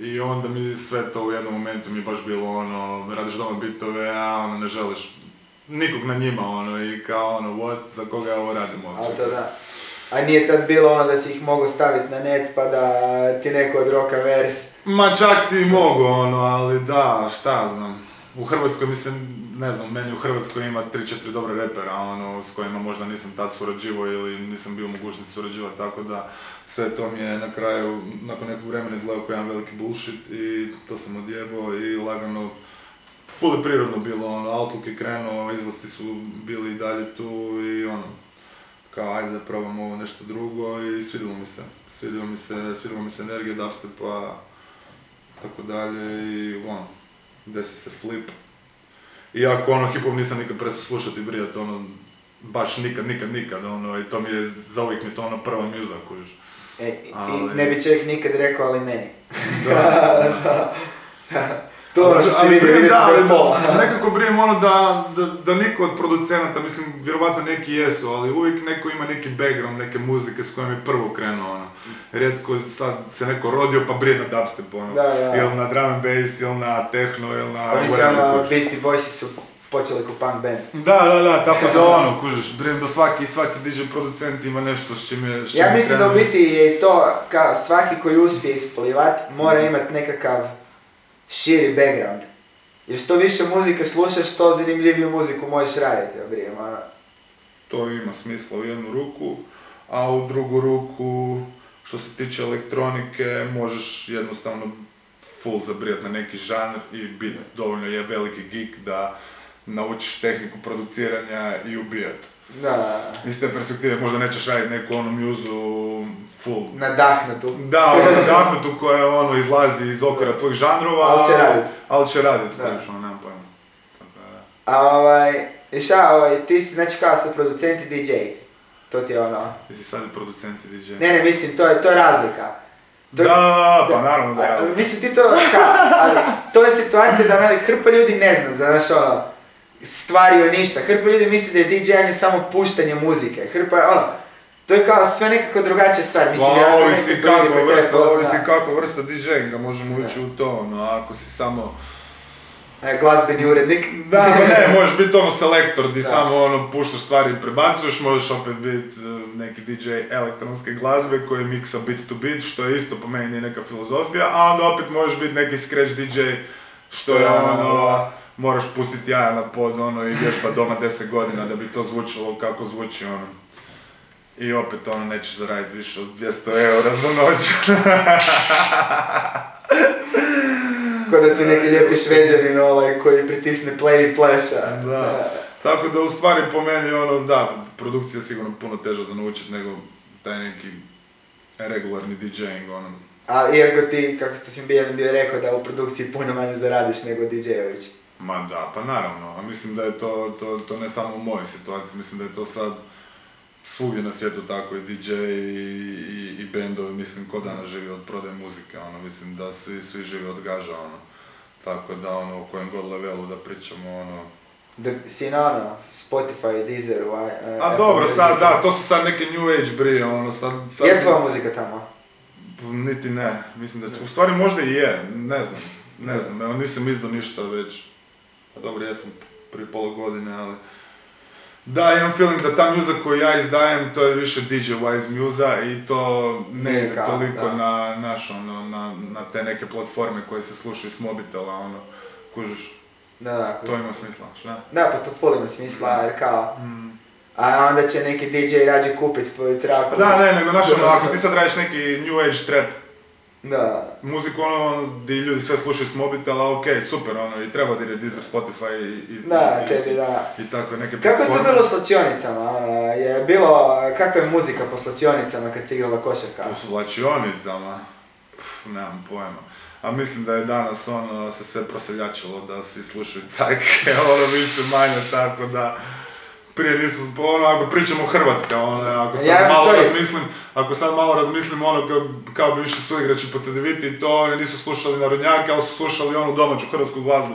I onda mi sve to u jednom momentu mi je baš bilo radiš doma bitove, a ne želiš nikog na njima i kao what, za koga ja ovo radim uopće. A to da. A nije tad bilo da si ih mogao staviti na net pa da ti neko odroka vers? Ma čak si i mogo ali da, šta znam. U Hrvatskoj mislim, ne znam, meni u Hrvatskoj ima 3-4 dobre repera, s kojima možda nisam tad surađivao ili nisam bio mogućnost surađivati, tako da sve to mi je na kraju, nakon nekog vremena izgledao kao jedan veliki bullshit i to sam odjebao i lagano, fully prirodno bilo, Outlook je krenuo, izlasti su bili i dalje tu i kao ajde da probam ovo nešto drugo i svidjelo mi se energija dubstepa, tako dalje i desio se flip. Iako hip-hop nisam nikad prestao slušati i brijati, baš nikad, i to mi je, zauvijek mi je to prva muza kojiš. I ne bi čovjek nikad rekao, ali meni. Da. To ono što si vidio sve pola. Nekako brijem da niko od producenata, mislim, vjerovatno neki jesu, ali uvijek neko ima neki background, neke muzike s kojom je prvo krenuo, Rijetko sad se neko rodio pa brije na dubstep, ili na drum and bass, ili na techno, ili na... Pa mislim, Beastie Boysi su počeli ko punk band. Da, tako da ono, kužiš, brem da svaki DJ producent ima nešto s čim je... Ja mislim da u biti je to, kao svaki koji uspije isplivat, mora imati nekakav širi background. Jer što više muzike slušaš, to zanimljiviju muziku možeš raditi, brem, ono. To ima smisla u jednu ruku, a u drugu ruku, što se tiče elektronike, možeš jednostavno full zabrijat na neki žanr i bit dovoljno je veliki geek da naučiš tehniku produciranja i ubijat. Da. Iz te perspektive možda nećeš radit neku onu mjuzu full... Nadahnutu. Da, nadahnutu koja ono izlazi iz okvira tvojih žanrova, ali će radit, kojiš ono, nemam pojma. A ti si znači kao sa producenti DJ, to ti je ono... Ti si sad producenti DJ. Ne, mislim, to je razlika. Da, pa naravno da. Mislim ti to, ali to je situacija da hrpa ljudi ne zna za naš ono, stvari o ništa. Hrpa ljudi misli da je DJ-anje samo puštanje muzike, hrpa ono, to je kao sve nekako drugačija stvar. Mislim, pa ovisi kako vrsta DJ-inga, možemo ući u to, no ako si samo... glazbeni urednik. Da, ne, možeš biti ono selektor gdje samo ono puštaš stvari i prebacuješ, možeš opet biti neki DJ elektronske glazbe koji je miksa beat to beat, što je isto po meni neka filozofija, a onda opet možeš biti neki scratch DJ što je ono, moraš pustiti jaja na pod ono i vježba doma 10 godina da bi to zvučilo kako zvuči ono. I opet ono nećeš zaraditi više od 200 € za noć. Tako da si neki lijepi šveđanin koji pritisne play i pleša. Da. Tako da u stvari po meni ono, da, produkcija je sigurno puno teža za naučiti nego taj neki regularni DJing ono. A iako ti, kako ti sam bio rekao, da u produkciji puno manje zaradiš nego DJ-ović. Ma da, pa naravno. A mislim da je to ne samo u mojoj situaciji, mislim da je to sad svugdje na svijetu tako i DJ i bendovi, mislim, ko danas živi od prodaje muzike, ono, mislim da svi živi od gaža, ono, tako da, ono, o kojem god levelu da pričamo, ono... Si na, ono, Spotify, Deezer, a dobro, sad, da, to su sad neke new age brije, ono, sad... Je tvoja muzika tamo? Niti ne, mislim da će, u stvari možda i je, ne znam, evo, nisam izdao ništa već, a dobro, jesam prije pola godine, ali... Da, imam feeling da ta mjuza koju ja izdajem, to je više DJ-wise mjuza i to ne ide toliko na te neke platforme koje se slušaju s mobitela, ono, kužiš. Da, kužiš. To ima smisla, ne? Da, pa to full ima smisla, jer kao... A onda će neki DJ rađe kupit tvoju traku. Da, ne, nego znaš ono, ako ti sad radiš neki new age trap, muziku ono gdje ljudi sve slušaju s mobitela, okej, super ono, i treba da je Deezer, Spotify i takve neke platforme. Kako je to bilo u slačionicama? Je bilo, kakva je muzika po slačionicama kad si igrala košarka? Po slačionicama? Nemam pojma. A mislim da je danas ono se sve proseljačilo, da svi slušaju cake, ono više manje, tako da... Prije nisu, ono, ako pričamo Hrvatska, ono, ako sad malo razmislim, ono, kao bi više suigrači po CD-viti, to oni nisu slušali narodnjake, ali su slušali onu domaću hrvatsku glazbu,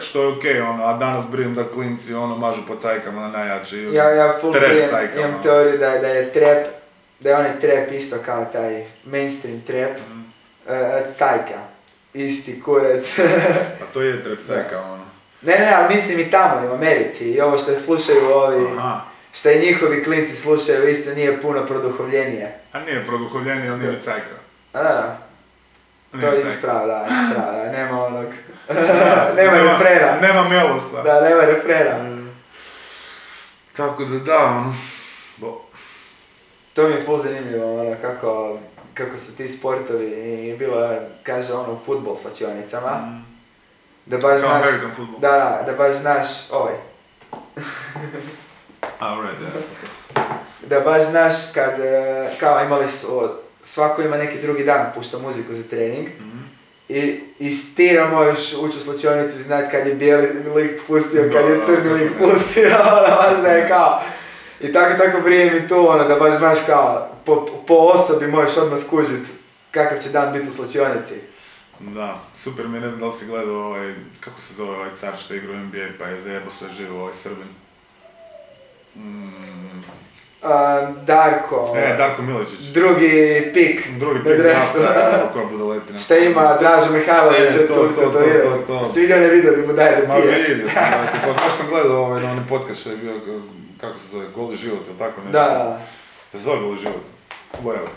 što je okej, ono, a danas brinem da klinci, ono, mažu po cajkama na najjači, ili trap cajkama. Imam teoriju da je trap, da je onaj trap isto kao taj mainstream trap, cajka, isti kurac. Pa to je trap cajka, ono. Ne, ali mislim i tamo, i u Americi, i ovo što slušaju ovi, što i njihovi klinci slušaju, isto nije puno produhovljenije. A nije produhovljenije, ali nije cajka. A da, to imaš pravo, da, nema onog, nema refrera. Nema melosa. Da, nema refrera. Tako da, ono, bo. To mi je ful zanimljivo, ono, kako su ti sportovi i bilo, kaže ono, u fudbal slačionicama. Da baš znaš... Kao American football. Da baš znaš ovaj. Alright, da. Da baš znaš kad, kao imali su, svako ima neki drugi dan pušta muziku za trening. I stira možeš ući u slučionicu i znat kad je bijeli lik pustio, kad je crni lik pustio, ono baš da je kao... I tako brije mi tu, ono da baš znaš kao, po osobi možeš odmah skužit kakav će dan biti u slučionici. Da, super mi je, ne znam da li si gledao ovaj, kako se zove ovaj car što igra u NBA, pa je zajebo sve živo, ovaj Srbin. Darko. Darko Miličić. Drugi pik. Drugi pik nafta, koja bude letina. Šta ima Draža Mihajlovića, tu se to. Svi ga ne vidio da mu daje da pije. Ma vidio sam, baš sam gledao ovaj onaj podcast što je bio, kako se zove, Goli život ili tako nešto. Da. Se zove Goli život, whatever.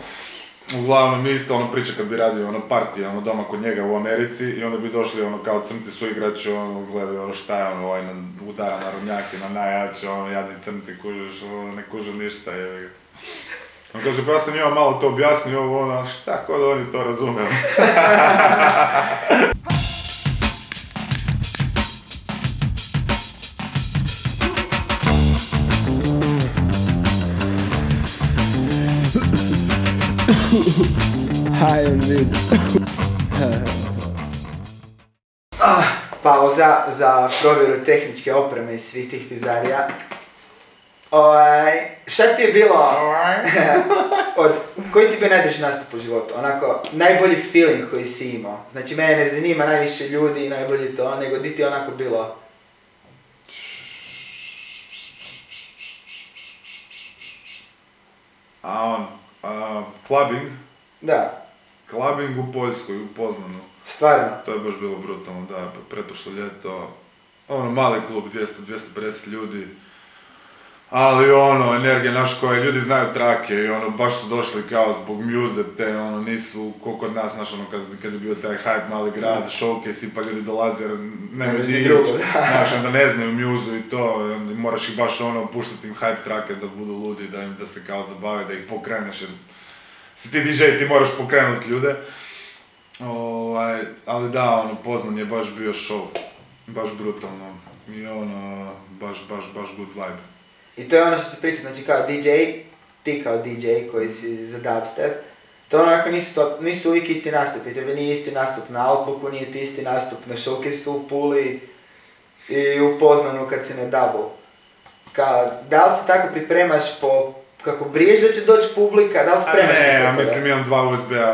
Uglavnom isto ono priča kad bi radio ono partije ono doma kod njega u Americi i onda bi došli ono kao crnci suigrači ono gledaju ono šta je ono ovaj udara na rovnjake, na najjače ono jadni crnci kužiš, ono ne kužu ništa je. On kaže pa ja sam njima malo to objasnio ovo ono šta ko da oni to razumiju. Hi and vid. Pauza za provjeru tehničke opreme i svih tih pizdarija. Šta ti je bilo? Koji ti bio najdraži nastup u životu? Onako, najbolji feeling koji si imao. Znači, mene ne zanima najviše ljudi i najbolje to, nego di ti je onako bilo? Clubbing? Da. Clubbing u Poljskoj, u Poznanu. Stvarno? To je baš bilo brutalno, da, pretprošlo ljeto. Ono, mali klub, 200-250 ljudi. Ali ono, energija naš koja, ljudi znaju trake i ono, baš su došli kao zbog muze, te ono, nisu, ko kod nas, znaš ono, kad je bio taj hype mali grad, showcase, ipak ljudi dolaze jer nemaju di ići, znaš, onda ne znaju muzu i to, i moraš ih baš ono, puštati im hype trake da budu ludi, da se kao zabave, da ih pokreneš jer si ti DJ, ti moraš pokrenuti ljude. Ali da, ono, Poznan je baš bio show, baš brutalno i ono, baš good vibe. I to je ono što se priča, znači kao DJ, ti kao DJ koji si za dubstep, to onako nisu uvijek isti nastupi, tebe nije isti nastup na Outlooku, nije ti isti nastup na Showcase-u, u Puli i u Poznanu kad si na dubu. Kao, da li se tako pripremaš po, kako briješ da će doći publika, da li spremaš se za toga? Mislim imam dva USB-a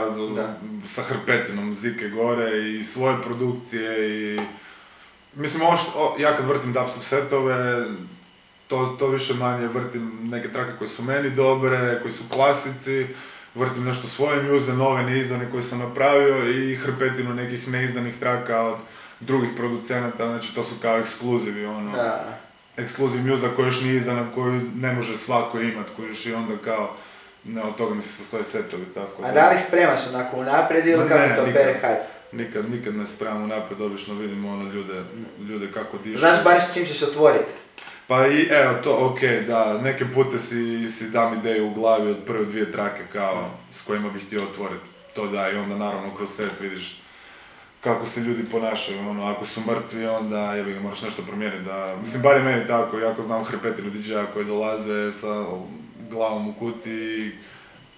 sa hrpetinom zike gore i svoje produkcije i... Mislim, ja kad vrtim dubstep setove, to više manje vrtim neke trake koje su meni dobre, koji su klasici, vrtim nešto svoje muze, nove neizdane koje sam napravio i hrpetinu nekih neizdanih traka od drugih producenata, znači to su kao ekskluzivi, ono, ekskluziv muza koja još nije izdana, koju ne može svako imat, koju još i onda kao, ne, od toga mi se sastoje setovi, tako. A da li spremaš onako unaprijed ili kako to pere hype? Nikad ne spremam unaprijed, obično vidim ono ljude kako dišu. Znaš bar s čim ćeš otvoriti? Pa i evo to, okej, da, neke pute si dam ideju u glavi od prve dvije trake kao s kojima bih htio otvoriti to da i onda naravno kroz set vidiš kako se ljudi ponašaju, ono, ako su mrtvi onda jebiga moraš nešto promijeniti da, mislim bar je meni tako, jako znam hrpetinu DJ-a koji dolaze sa glavom u kuti,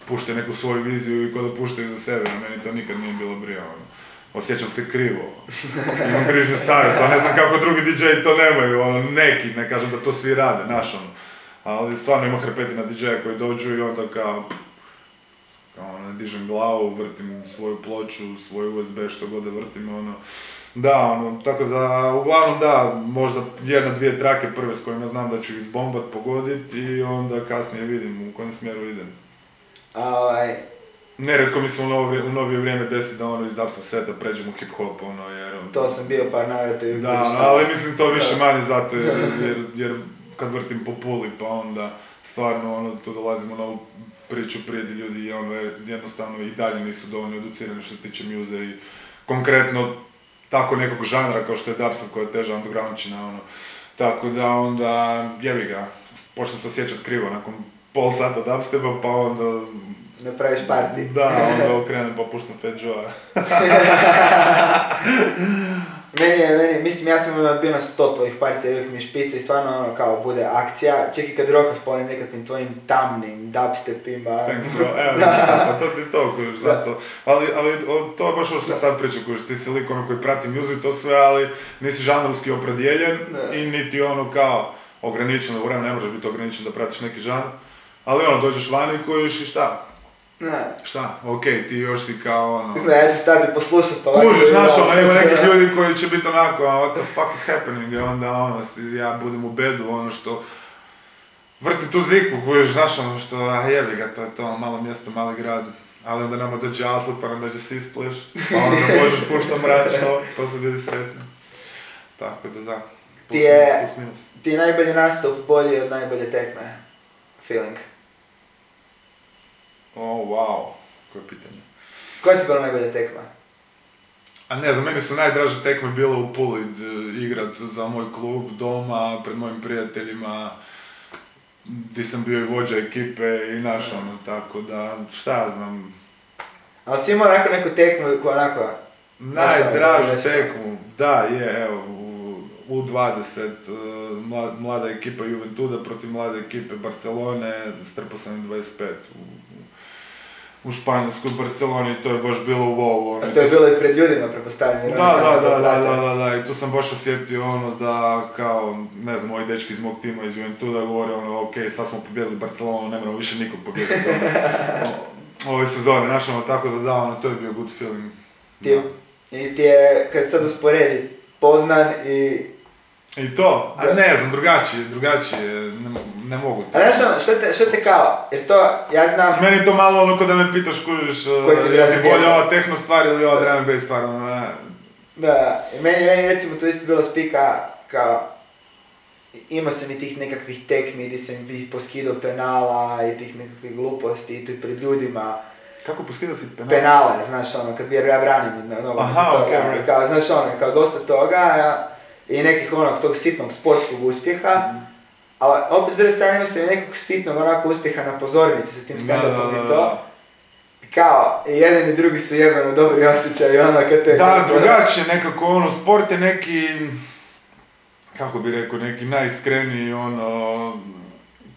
pušte neku svoju viziju i ko da puštaju za sebe, a meni to nikad nije bilo briga. Osjećam se krivo, imam grižnju savjest, ali ne znam kako drugi DJ-i to nemaju, ono, neki, ne kažem da to svi rade, znaš ono. Ali stvarno ima hrpetina DJ-a koji dođu i onda kao ne dižem glavu, vrtim svoju ploču, svoj USB, što god da vrtim, ono. Da, ono, tako da, uglavnom da, možda jedna, dvije trake prve s kojima znam da ću izbombat, pogodit i onda kasnije vidim u kojem smjeru idem. Neretko mi se u novije vrijeme desi da ono iz dubstep seta pređem u hip-hop, ono jer... To sam bio par navrata i... Da, ali mislim to više manje zato jer kad vrtim po Puli pa onda stvarno ono tu dolazimo na ovu priču prije gdje ljudi ono jednostavno i dalje nisu dovoljno educirani što se tiče muze i konkretno tako nekog žanra kao što je dubstep koja je teža undergroundčina ono. Tako da onda jebi ga, počnem se osjećat krivo nakon pol sata dubstepa pa onda... Napraviš party. Da, onda okrenem pa puštam Fat Joe-a. Mislim, ja sam bio na 100 tvojih partija, uvijek mi je špica i stvarno ono kao bude akcija. Čekaj kad rokaš po onim nekakvim tvojim tamnim dubstepima. Thanks bro, evo, pa to ti to kužiš, zato. Ali to je baš ovo što sad pričam kužiš, ti si lik ono koji prati muzu i to sve, ali nisi žanrovski opredijeljen i niti ono kao ograničeno, u vremenu ne možeš biti ograničen da pratiš neki žanr. Ali ono, dođeš vani kužiš i šta? Ne. Šta? Okej, ti još si kao ono... Ne, ja ću stati poslušat pa... Kužiš, znaš ono, ima nekih ljudi koji će biti onako, what the fuck is happening, i onda ono, ja budem u bedu, ono što... vrtim tu ziku, kužiš, znaš ono što, jebi ga, to je to, malo mjesto, mali grad. Ali onda nama dođe Outlook, pa nam dođe Sispliš, pa onda možeš pušta mračno, pa su ljudi sretni. Tako da da, plus minus. Ti je najbolji nastup bolji od najbolje tekme, feeling? O, wow, koje pitanje. Koja je ti bila najbolja tekma? A ne, za meni su najdraže tekme bile u Puli, igrat za moj klub, doma, pred mojim prijateljima, gdje sam bio i vođa ekipe i naš ono, tako da, šta ja znam. Ali si imao onako neku tekmu koja onako... Najdražu tekmu, da, je, evo, u 20, mlada ekipa Joventuta protiv mlade ekipe Barcelone, strpao sam 25. U Španjolskoj, Barceloni, to je baš bilo wow, ono. A to je bilo i pred ljudima, prepostavljeno. Da, i tu sam baš osjetio ono da, kao, ne znam, ovi dečki iz mog tima iz Juventuda govore ono, okej, sad smo pobjedili Barcelonu, ne moramo više nikog pobjediti ove sezone, znaš ono, tako da da, ono, to je bio good feeling. I ti je, kad sad usporedi, Poznan i... I to, a ne znam, drugačije, ne mogu to. A znaš šta te kao, jer to, ja znam... Meni to malo ono ko da me pitaš kužiš, je ti bolje ova tehno stvar ili ova drum and bass stvar, ono ne. Da, meni recimo to isto bilo spika kao... Imao sam i tih nekakvih tekmi gdje sam bih poskidao penala i tih nekakvih gluposti i tu i pred ljudima. Kako poskidao si penale? Penale, znaš ono, kad jer ja branim na novom toga, kao, znaš ono, kao dosta toga, ja... I nekih onog tog sitnog sportskog uspjeha, ali opet s druge strane imao sam i nekog sitnog onako uspjeha na pozornici sa tim stand-upom i to. Kao, jedan i drugi su jebeno dobri osjećaj, ono kad te... Da, drugačije nekako, ono, sport je neki, kako bi rekao, neki najiskreniji, ono,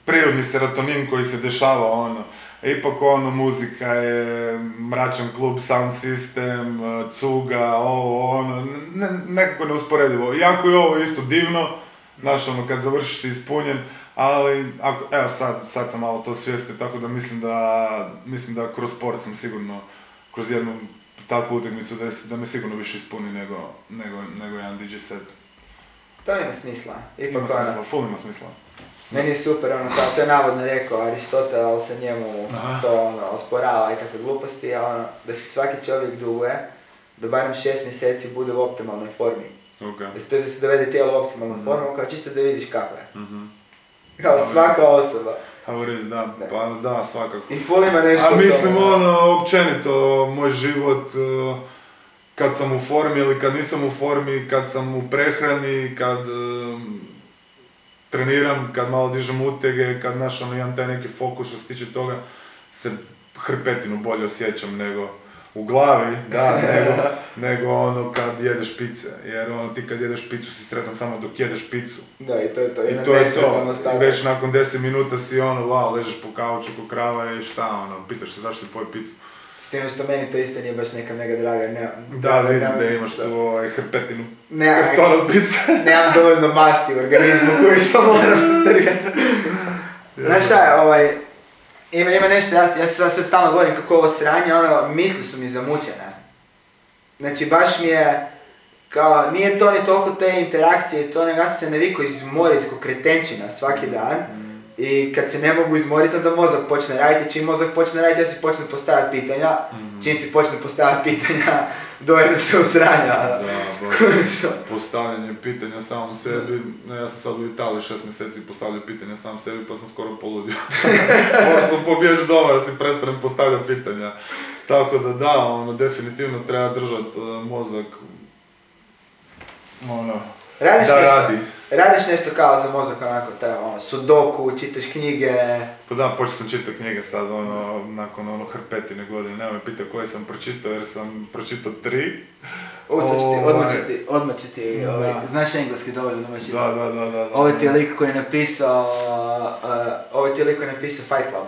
prirodni serotonin koji se dešava, ono. Ipak ono, muzika je mračan klub, sound system, cuga, ovo, ono, nekako neusporedivo. Iako je ovo isto divno, znaš ono, kad završiš si ispunjen, ali, ako, evo sad sam malo to svijestio, tako da mislim da kroz sport sam sigurno, kroz jednu takvu utakmicu da me sigurno više ispuni nego jedan DJ set. To ima smisla, ipak ono. Ima smisla, full ima smisla. Meni je super, ono, kao to je navodno rekao Aristotel, ali se njemu to ono, osporava i kakve gluposti, a ono, da se svaki čovjek duguje, da barem 6 mjeseci bude u optimalnoj formi. Okay. Da se dovede tijelo u optimalnu formu, kao čisto da vidiš kako je. Kao svaka osoba. Havoriz, da, ne. Pa da, svakako. I ful ima nešto u mislim, tome, ono, općenito, moj život, kad sam u formi ili kad nisam u formi, kad sam u prehrani, kad... Treniram, kad malo dižem utege, kad naš ono, imam taj neki fokus što se tiče toga, se hrpetinu bolje osjećam nego u glavi, da, nego ono kad jedeš pice, jer ono ti kad jedeš picu si sretan samo dok jedeš picu. Da, i to je to, i to je to, već nakon 10 minuta si ono, wow, ležeš po kauču, ko krava i šta ono, pitaš se zašto si pojel picu. S time što meni to isto nije baš neka mega draga, da imaš tu hrpetinu kartona pizza. Nemam dovoljno masti u organizmu koji što moram se trgati. Znaš šta, ima nešto, ja sad stalno govorim kako ovo sranje, ono, misli su mi zamućene. Znači baš mi je, kao, nije to ni toliko te interakcije i to, nego ja sam se navikao izmoriti ko kretenčina svaki dan. I kad se ne mogu izmoriti, onda mozak počne raditi, čim mozak počne raditi, ja si počne postavljati pitanja, čim si počne postavljati pitanja, dojedem se u sranja. Postavljanje pitanja samom sebi, ja sam sad u Italiji 6 mjeseci postavljao pitanja samom sebi, pa sam skoro poludio. Onda sam pobiješ doma, da si prestanem postavljati pitanja. Tako da da, ono, definitivno treba držati mozak, ono, radiš da nešto, radi. Radiš nešto kao za mozak, onako, taj, ono, sudoku, čitaš knjige... Pa da, počeo sam čitati knjige sad, ono, nakon ono hrpetine godine, nema me pitao koje sam pročitao, jer sam pročitao 3. Odmah će ti, znaš engleski dovoljno, nemoj čitati. Da. Ovo ti je lik koji je napisao, Fight Club.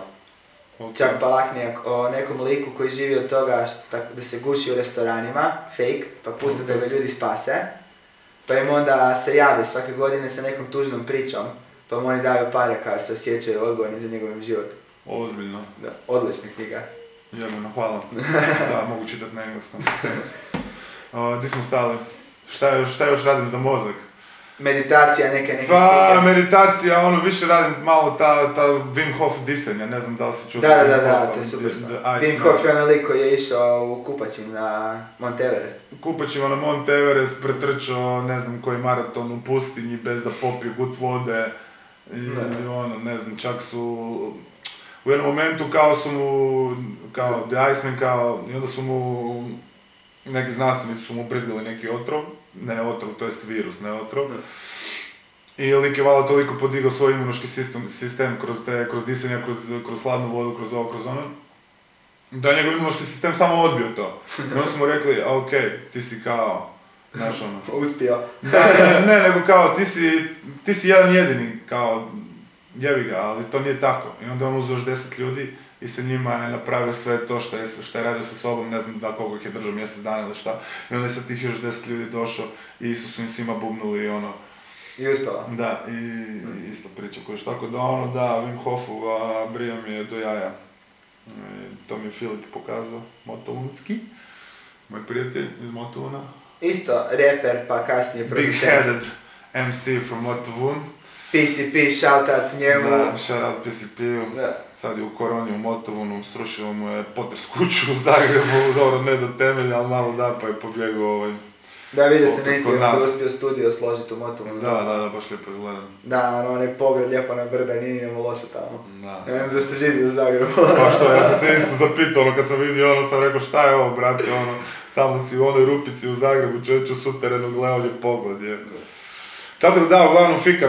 Okay. Čak Palahniak o nekom liku koji živi od toga da se guši u restoranima, fake, pa pusti da ga ljudi spase. Pa im onda se jave svake godine sa nekom tužnom pričom, pa mu oni daju pare kao se osjećaju odgovorni za njegovim životom. Ozbiljno. Da, odlična knjiga. Jebeno, hvala. Da, mogu čitati na engleskom. Gdje smo stali? Šta još radim za mozak? meditacija neke pa, meditacija, ono, više radim malo ta Wim Hof disanja, ne znam da li si čuo. Da, to je super. Wim Hof je onaj lik koji je išao u kupaćima na Mont Everest. Kupaćima na Mont Everest, pretrčao ne znam koji maraton u pustinji bez da popio gut vode. I ono, ne znam, čak su... U jednom momentu kao su mu, kao The Iceman, kao, i onda su mu, neki znanstvenici su mu ubrizgali neki otrov, ne otrov, to jest virus, ne otrov. I lik je valjda toliko podigao svoj imunološki sistem kroz disanja, kroz hladnu vodu, kroz ovo, kroz ono, da je njegov imunološki sistem samo odbio to. I onda su mu rekli, a okej, ti si kao, znaš ono... Uspio. Ne, nego kao, ti si jedan jedini, kao, jevi ga, ali to nije tako. I onda on uzeo još 10 ljudi i sa njima je napravio sve to što je radio sa sobom, ne znam da koliko ih je držao, mjesec dana ili šta. I onda je sa tih još 10 ljudi došao i isto su im svima bubnuli i ono... I uspjela. Da, i isto priča kojiš. Tako da ono, da, Wim Hofu, brija mi je do jaja. I to mi je Filip pokazao, motovunski, moj prijatelj iz Motovuna. Isto, reper pa kasnije producent. Big-headed MC from Motovun. PCP, shoutout njemu. Da, shoutout PCP-u. Sad je u koroni u Motovunu, srušilo mu je potres kuću u Zagrebu, dobro ne do temelja, ali malo da pa je pobjegao ovaj... Da, vidio se na Instagramu da je uspio studio složiti u Motovunu. Da, baš lijepo izgleda. Da, ono, onaj pogled lijepo na brda, nije njemu loše tamo. Da. Ne znam zašto živi u Zagrebu. Pa što, ja sam se isto zapitao, ono kad sam vidio ono sam rekao šta je ovo brate, ono, tamo si u onoj rupici u Zagrebu, čovječ u suterenu, gledao je pogled, je. Tako da da, uglavnom Fika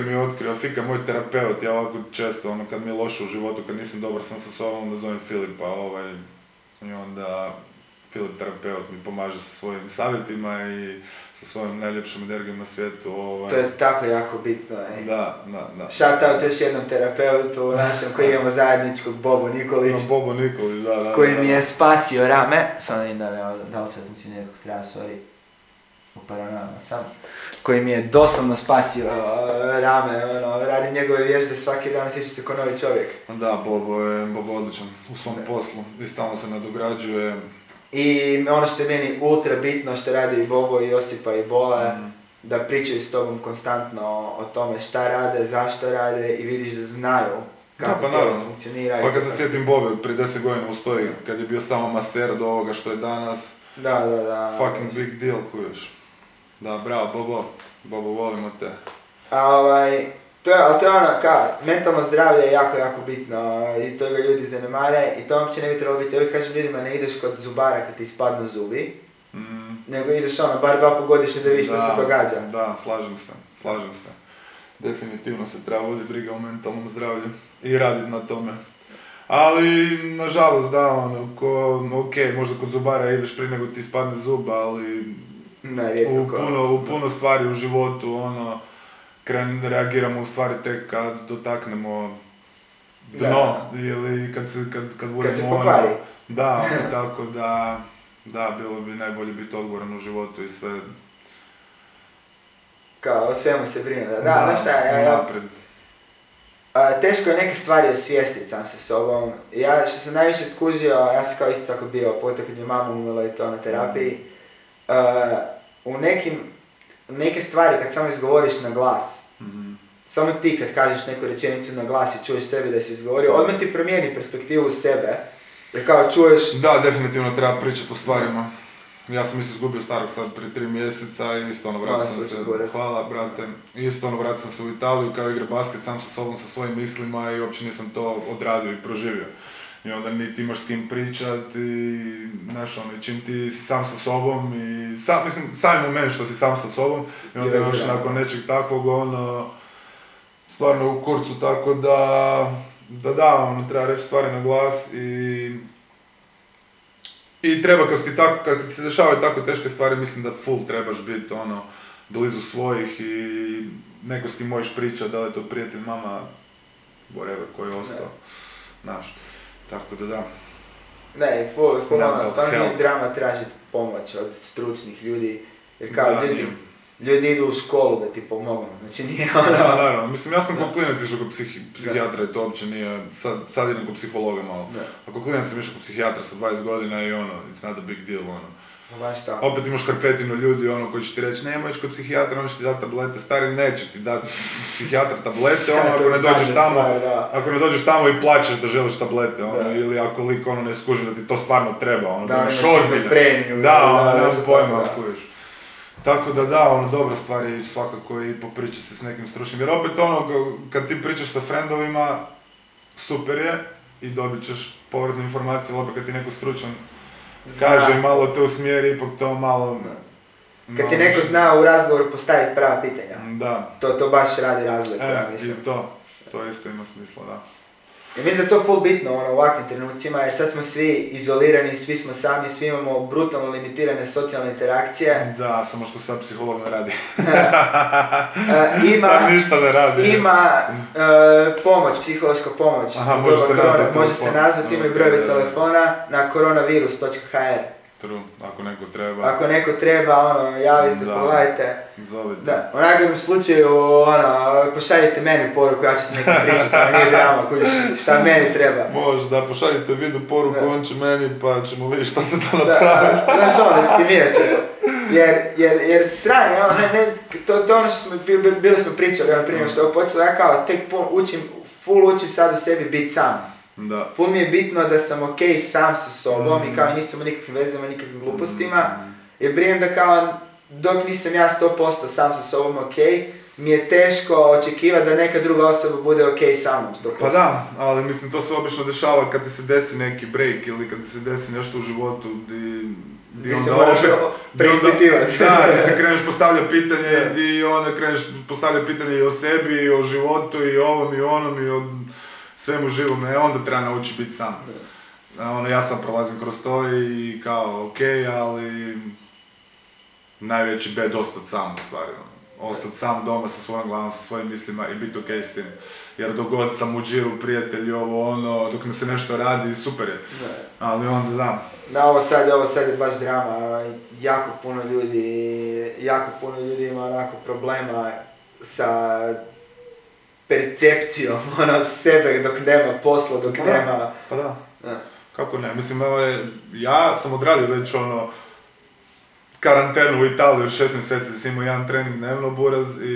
mi je otkrio, Fika moj terapeut, ja ovako često, ono, kad mi je loše u životu, kad nisam dobar sam sa sobom, onda zovem Filipa, i onda Filip terapeut mi pomaže sa svojim savjetima i sa svojim najljepšim energijom na svijetu, To je tako jako bitno, ej. Da. Shoutout još jednom terapeutu u našem koji imamo zajedničkog, Bobo Nikolić, da. Koji mi je spasio rame, samo vidim da li se odmući nekog treba, sorry. Koji mi je doslovno spasio rame, ono, radim njegove vježbe svaki dan, sjeća se ko novi čovjek. Da, Bobo je odličan u svom poslu i stalno se nadograđuje. I ono što je meni ultra bitno što radi i Bobo, i Josipa, i Bole, da pričaju s tobom konstantno o tome šta rade, zašto rade i vidiš da znaju kako to funkcionira. Pa kad se sjetim Bobe, prije 10 godina ustoji, kad je bio samo maser do ovoga što je danas, da. Fucking big deal, kuješ. Da, bravo, Bobo, volimo te. To je ono, kao, mentalno zdravlje je jako, jako bitno i to ga ljudi zanemare i to uopće ne bi trebalo biti. Ja uvijek kažem ljudima, ne ideš kod zubara kad ti ispadnu zubi, nego ideš ono, bar 2 puta godišnje da vidiš što se događa. Da, slažem se. Definitivno se treba voditi briga o mentalnom zdravlju i raditi na tome. Ali, nažalost, da, ono, možda kod zubara ideš prije nego ti ispadne zuba, ali... U puno stvari u životu, ono, reagiramo u stvari tek kad dotaknemo dno, ili kad budemo ono... Da, tako da, bilo bi najbolje biti odgovoran u životu i sve... Kao, o svemu se brinu, da, znaš šta, teško je neke stvari osvijestiti sam sa sobom. Ja, što sam najviše skužio, ja sam kao isto tako bio, pogotovo kad mi je mama umrla i to na terapiji, neke stvari kad samo izgovoriš na glas, samo ti kad kažeš neku rečenicu na glas i čuješ sebi da si izgovorio, odmah ti promijeni perspektivu sebe, jer kao čuješ... Da, definitivno treba pričati o stvarima. Ja sam isto izgubio starog sad prije 3 mjeseca i isto ono vratim se u Italiju kao igra basket sam sa sobom, sa svojim mislima i uopće nisam to odradio i proživio. I onda niti imaš s kim pričat i, znaš ono, i čim ti si sam sa sobom i sam moment što si sam sa sobom i onda još nakon nečeg takvog, ono, stvarno u kurcu, tako da, ono, treba reći stvari na glas i treba, kad se dešavaju tako teške stvari, mislim da full trebaš biti, ono, blizu svojih i neko s kim možeš pričat, da li je to prijatelj, mama, whatever, koji je ostao, znaš. Tako da. Ne, stvarno nije drama tražiti pomoć od stručnih ljudi, jer kao da, ljudi idu u školu da ti pomognu, znači nije ono... Da, naravno, mislim ja sam kao klinac išao kod psihijatra i to uopće nije, sad idem kod psihologa malo. Ako klinac sam išao kod psihijatra sa 20 godina i ono, it's not a big deal, ono. Opet imaš karpetinu ljudi ono koji će ti reći nemoj ići kod psihijatra, on će ti dati tablete, stari neće ti dati psihijatar tablete, ono ako ne dođeš tamo, ako ne dođeš tamo i plaćeš da želiš tablete, ono, ili ako lik ono ne skuži da ti to stvarno treba, ono, da imaš ozbiljno, da, ono, nemam pojma, skužiš. Tako da da, ono, dobra stvar je svakako i popričati se s nekim stručnim, jer opet ono, kad ti pričaš sa frendovima, super je i dobit ćeš povratnu informaciju, ali opet kad ti neko stručan kaže malo te usmjeri, ipak to malo... Kad ti neko zna u razgovoru postaviti prava pitanja, da. To baš radi razliku, mislim. I to isto ima smisla, da. I mislim da je to full bitno ono, u ovakvim trenucima, jer sad smo svi izolirani, svi smo sami, svi imamo brutalno limitirane socijalne interakcije. Da, samo što sad psiholog ne radi. Sad ništa ne radi. Ima pomoć, psihološka pomoć. Aha, može se nazvati, ima i broj telefona na koronavirus.hr. True, ako neko treba. Ako neko treba, ono, javite, pogledajte. Zovite. Da, onako im slučaju, ono, pošaljite meni poruku, ja ću se nekim pričati, ono nije drama, kužiš, šta meni treba. Može, da, pošaljite vidu poruku, on će meni, pa ćemo vidjeti šta se to napravi. Znaš, ono, stimirat ćemo. Jer strani, ono, ne, to ono što smo, bili smo pričali, ono, primjer što je počelo, ja kao, tek full učim sad u sebi biti sam. Da. Ful mi je bitno da sam okej sam sa sobom i kao nisam u nikakvim vezama, nikakvim glupostima jer brinem da kao dok nisam ja 100% sam sa sobom okej mi je teško očekivati da neka druga osoba bude okej sa mnom 100%. Pa da, ali mislim to se obično dešava kad ti se desi neki break ili kad ti se desi nešto u životu gdje se moraš preispitivati. Da, gdje se kreneš postavljati pitanje i onda kreneš postavljati pitanje i o sebi, i o životu, i o ovom, i onom, i o... svemu živom, onda treba naučiti biti sam. Ono, ja sam prolazim kroz to i kao okej, ali najveći bed ostati sam u stvari. Ostati sam doma sa svojom glavom, sa svojim mislima i biti okej s tim. Jer dok god sam u džiru, prijatelji, ovo ono, dok mi se nešto radi, super je. Ali onda da. Da, ovo sad je baš drama. Jako puno ljudi ima onako problema sa percepcijom, ono, sebe dok nema posla, dok nema... Pa da, kako ne, mislim, ja sam odradio već, ono, karantenu u Italiji od 6 mjeseci, imao jedan trening dnevno, buraz, i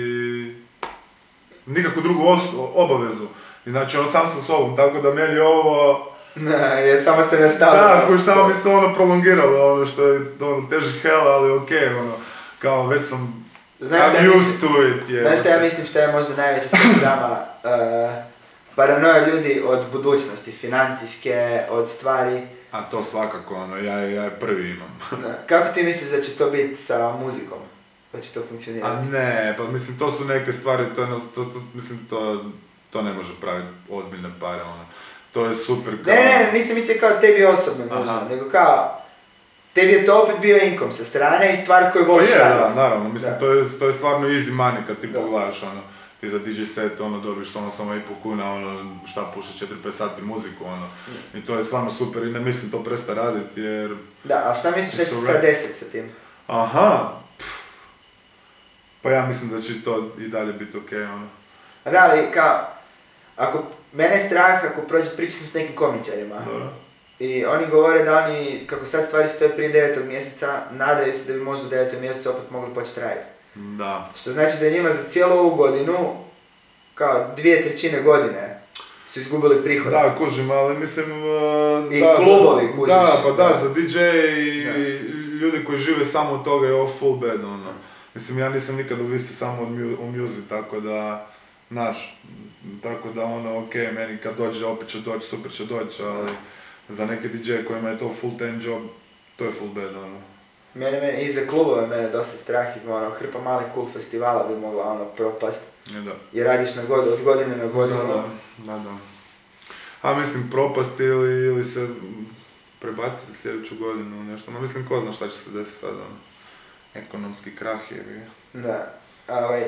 nikakvu drugu obavezu. I znači, ono, sam sa sobom, tako da meni ovo... Ne, samo se ne stavio. Da, kojiš, samo mi se ono prolongiralo, ono, što je, ono, težih hell, ali okej, ono, kao, već sam... Znaš što ja mislim što je možda najveća drama? Paranoja ljudi od budućnosti, financijske, od stvari. A to svakako, ono, ja prvi imam. Kako ti misliš da će to biti sa muzikom? Da će to funkcionirati? A ne, pa mislim to su neke stvari, to ne može praviti ozbiljne pare, ono. To je super kao... Ne, nisam mislio kao tebi osobno možda, nego kao... Tebi je to opet bio income sa strane i stvar koju voliš raditi. Pa je, da, naravno, mislim, da. To je stvarno easy money kad ti pogledaš, ono, ti za DJ set, ono, dobiš ono, samo 1,5 kuna, ono, šta pušaš 4-5 sati muziku, ono, i to je stvarno super i ne mislim to presta raditi, jer... Da, a šta misliš da će sad desiti sa tim? Aha, pa ja mislim da će to i dalje biti okej, ono. Da, ali, kao, ako, mene je strah ako prođe, priča sam s nekim komičarima. Dobro. I oni govore da oni, kako sad stvari stoje prije 9. mjeseca, nadaju se da bi možda u 9. mjesecu opet mogli početi raditi. Da. Što znači da njima za cijelu ovu godinu, kao 2/3 godine, su izgubili prihode. Da, kužim, ali mislim... I da, klubovi kužiš. Da, pa da, za DJ i ljudi koji žive samo od toga je ovo full bad, ono. Mislim, ja nisam nikad ovisio samo o music, tako da... Znaš, tako da ono, okej, meni kad dođe, opet će doći, super će doći, ali... Za neke DJ-e kojima je to full-time job, to je full bad, ono. Mene, i za klubove mene dosta strah i ono, hrpa malih cool festivala bi mogla, ono, propast. Da. I radiš od godine na godinu. Da. A mislim, propast ili se prebaciti sljedeću godinu, nešto. No, mislim, ko zna šta će se desiti sad, ono. Ekonomski krah je bio. Da, ali...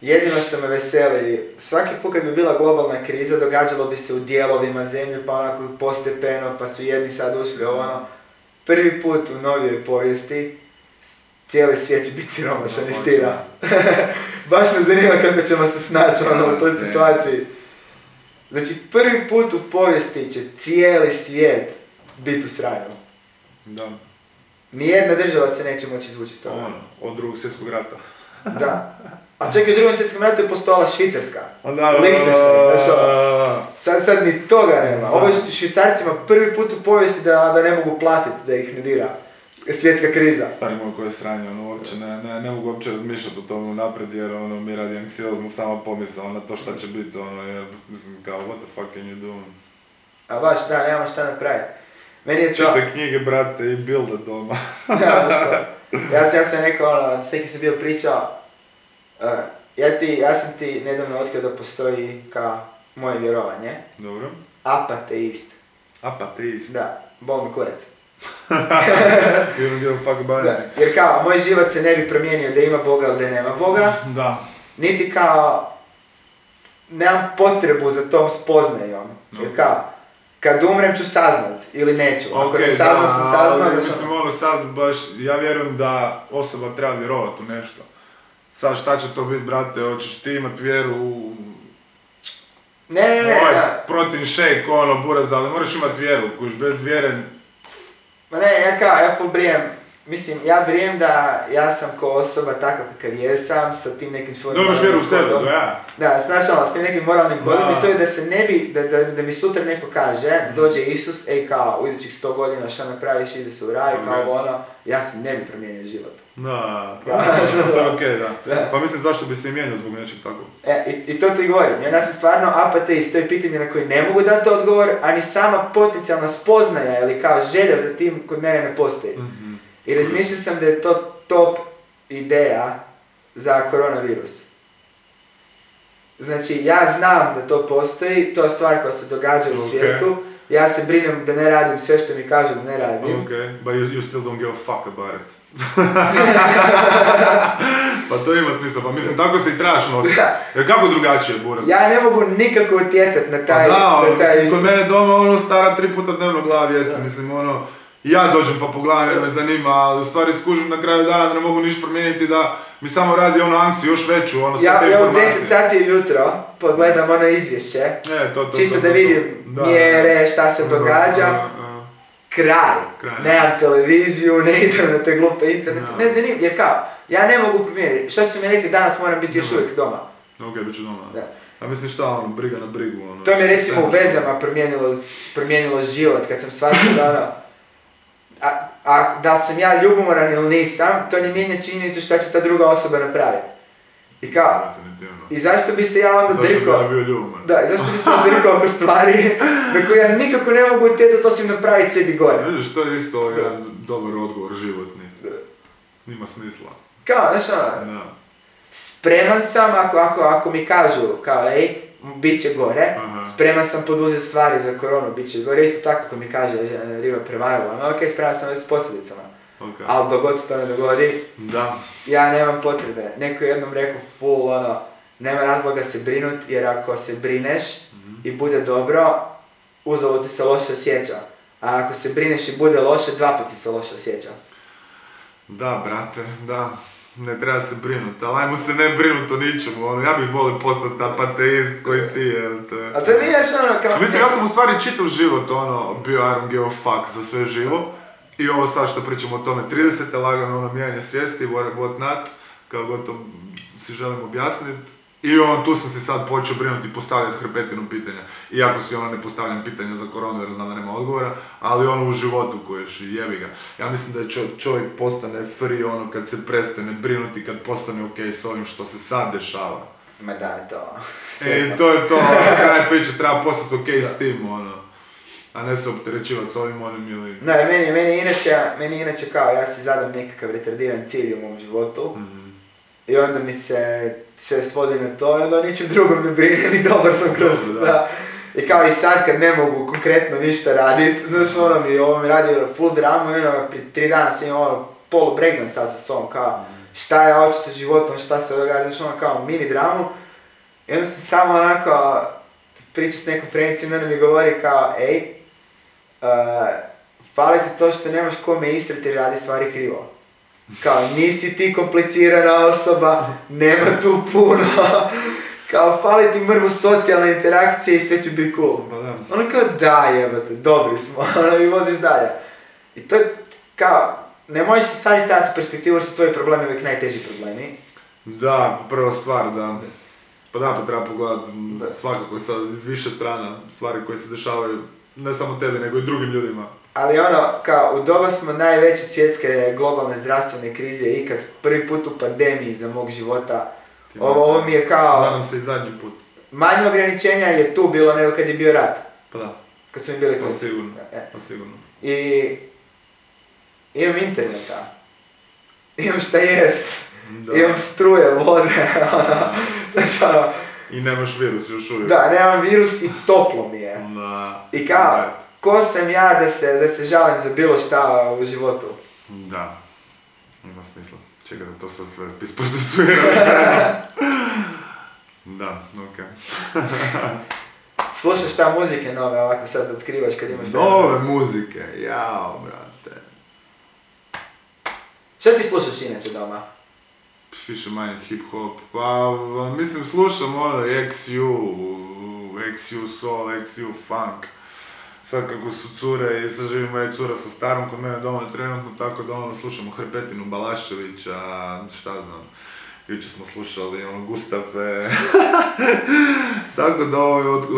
Jedino što me veseli, svaki put kad bi bila globalna kriza, događalo bi se u dijelovima zemlje, pa onako postepeno, pa su jedni sad ušli ono. Prvi put u novijoj povijesti, cijeli svijet će biti siromašan i stira. Baš me zanima kako ćemo se snaći ono, u toj situaciji. Znači, prvi put u povijesti će cijeli svijet biti u sranju. Da. Nijedna država se neće moći izvući s toga. Ono, od drugog svjetskog rata. Da. A čak i u drugom svjetskom ratu je postojala Švicarska. Sad ni toga nema. Ovo je Švicarcima prvi put u povijesti da ne mogu platiti, da ih ne dira. Svjetska kriza. Stari moj, koje sranje, ono, uopće ne mogu uopće razmišljati o tomu naprijed, jer ono, mi radi anksiozno sama pomisao na to šta će biti, ono, jer, mislim, kao, what the fuck can you do? A baš, da, nemam šta napraviti. Meni je to... Čite knjige, brate, i bilda doma. Ja, ja sam rekao, ono, sveki sam bio pričao, ja sam ti nedavno otkrio da postoji, kao, moje vjerovanje. Dobro. Apateist. Apateist? Da, bol mi kurac. You don't give a fuck about it. Jer kao, moj život se ne bi promijenio da ima Boga ili da nema Boga. Da. Niti kao, nemam potrebu za tom spoznajom. Jer kao, kad umrem ću saznat ili neću. Ako ne saznam, sam saznao. Mislim, ono sad baš, ja vjerujem da osoba treba vjerovat u nešto. Sad šta će to biti, brate, hoćeš ti imat vjeru u... Ne. Protein shake, ono, buraz, ali moraš imat vjeru, kojiš bez vjeren. Ma ne, ja brijem da ja sam ko osoba takav kakav jesam, sa tim nekim svojim... Dobiš vjeru u sebe, da ja. Da, s tim nekim moralnim kodom i to je da se ne bi, da mi sutra neko kaže, dođe Isus, ej kao, u idućih 100 godina šta napraviš, ide se u raj, kao ono, ja se ne bi promijenio život. Da, to je okej, da. Pa mislim, zašto bi se i mijenio zbog nečeg takvog? E, i to ti govorim, ja sam stvarno apateist, to je pitanje na koje ne mogu dati odgovor, ani sama potencijalna spoznaja ili kao želja za tim kod mene ne postoji. I razmišljao sam da je to top ideja za koronavirus. Znači, ja znam da to postoji, to je stvar koja se događa u svijetu. Ja se brinem da ne radim sve što mi kažu da ne radim. Ok, but you still don't give a fuck about it. Pa to ima smisla, pa mislim tako se i trebaš nositi. Jer kako drugačije, buraz? Ja ne mogu nikako utjecat na taj... Pa da, ono, mislim, kod mene doma ono stara 3 puta dnevno glava vijesti, mislim ono... Ja dođem pa pogledam jer me zanima, ali u stvari skužim na kraju dana da ne mogu niš promijeniti da mi samo radi ono anksu još veću, ono sve te informacije. Ja u 10 sati ujutro pogledam ono izvješće, čisto da vidim mjere, šta se događa, kraj, nemam televiziju, ne idem na te glupe internete, ne zanimljiv, jer kao, ja ne mogu promijeniti, šta su mi rekli danas moram biti još uvijek doma. Okej, bit ću doma. A mislim šta ono, briga na brigu, ono... To mi je recimo u vezama promijenilo život kad sam shvatio da ono... A da li sam ja ljubomoran ili nisam, to ne mijenja činjenicu šta će ta druga osoba napraviti. I kao, i zašto bi se ja onda drkao... Zašto bi se ja drkao oko stvari na koje ja nikako ne mogu utjecati osim napraviti sebi gore. Vidiš, to je isto jedan dobar odgovor životni. Nima smisla. Kao, znaš ono, spreman sam ako mi kažu, kao ej, bit će gore, spreman sam poduzeti stvari za koronu, bit će gore, isto tako kako mi kaže riba prevarila, no okej, spreman sam s posljedicama, ali dogod se to ne dogodi, ja nemam potrebe, neko je jednom rekao full ono, nema razloga se brinut jer ako se brineš i bude dobro, uzalud ti se loše osjeća, a ako se brineš i bude loše, 2 puta ti se loše osjeća. Da, brate, da. Ne treba se brinuti, ali ajmo se ne brinuti o ničemu, ono, ja bih volio postati apateist koji ti, jel te... A to nije što ono kao... Mislim, ja sam u stvari čitav život, ono, bio I don't give a fuck za sve živo. I ovo sad što pričamo o tome, 30. lagano, ono, mijenjanje svijesti, what not, kao gotovo si želim objasniti. I ono, tu sam si sad počeo brinuti i postavljati hrpetinu pitanja. Iako si ono ne postavljam pitanja za koronu jer znam da nema odgovora, ali ono u životu koješ i jebi ga. Ja mislim da je čovjek postane free ono kad se prestane brinuti, kad postane okej s ovim što se sad dešava. Ma da je to. E, to je to, kraj priče, treba postati okej s tim ono. A ne se opterećivati s ovim onim ili... Da, meni inače kao ja si zadam nekakav retardiran cilj u mom životu. I onda mi se sve svodi na to i onda ničem drugom ne brinem i dobar sam kroz to. I kao i sad kad ne mogu konkretno ništa radit, znaš ono mi, ovo mi radi full dramu i ono prije 3 dana sam imao ono polu breakdown sad sa sobom kao šta ja hoću sa životom, šta se događa, znaš ono kao mini dramu. I onda sam samo onako pričao s nekom friendicom i onda mi govori kao ej, fali ti to što nemaš kome istrati jer radi stvari krivo. Kao, nisi ti komplicirana osoba, nema tu puno, kao, fali ti mrvu socijalne interakcije i sve će biti cool. Ono kao, da jebate, dobri smo, ono i voziš dalje. I to je, kao, ne možeš se sad staviti u perspektivu jer su tvoji problemi uvijek najteži problemi. Da, prva stvar, da. Pa da, pa treba pogledati svakako sa više strana stvari koje se dešavaju, ne samo tebi, nego i drugim ljudima. Ali ono, kao, u doba smo najveće svjetske globalne zdravstvene krize ikad, prvi put u pandemiji za mog života. Ovo mi je kao... Da nam se i zadnji put. Manje ograničenja je tu bilo nego kad je bio rat. Pa da. Kad su mi bili klasi. Pa sigurno, pa sigurno. I... imam interneta. Imam šta jest. Da. Imam struje, vode, ono... Znači ono... I nemaš virus još uvijek. Da, nemam virus i toplo mi je. Da. I kao, ko sam ja da se žalim za bilo šta u životu? Da. Ima smisla. Čekaj da to sad sve isprocesuira. Da, okej. Okay. Slušaš šta muzike nove ovako sad otkrivaš kad imaš... Nove muzike, jao brate. Šta ti slušaš inače doma? Više manje hip-hop, pa mislim slušam ono XU soul, XU funk. Sad kako su cure, i sad živi moja cura sa starom kod mene doma trenutno, tako da ono slušamo Hrpetinu, Balaševića, šta znam. Jučer smo slušali ono Gustave, tako da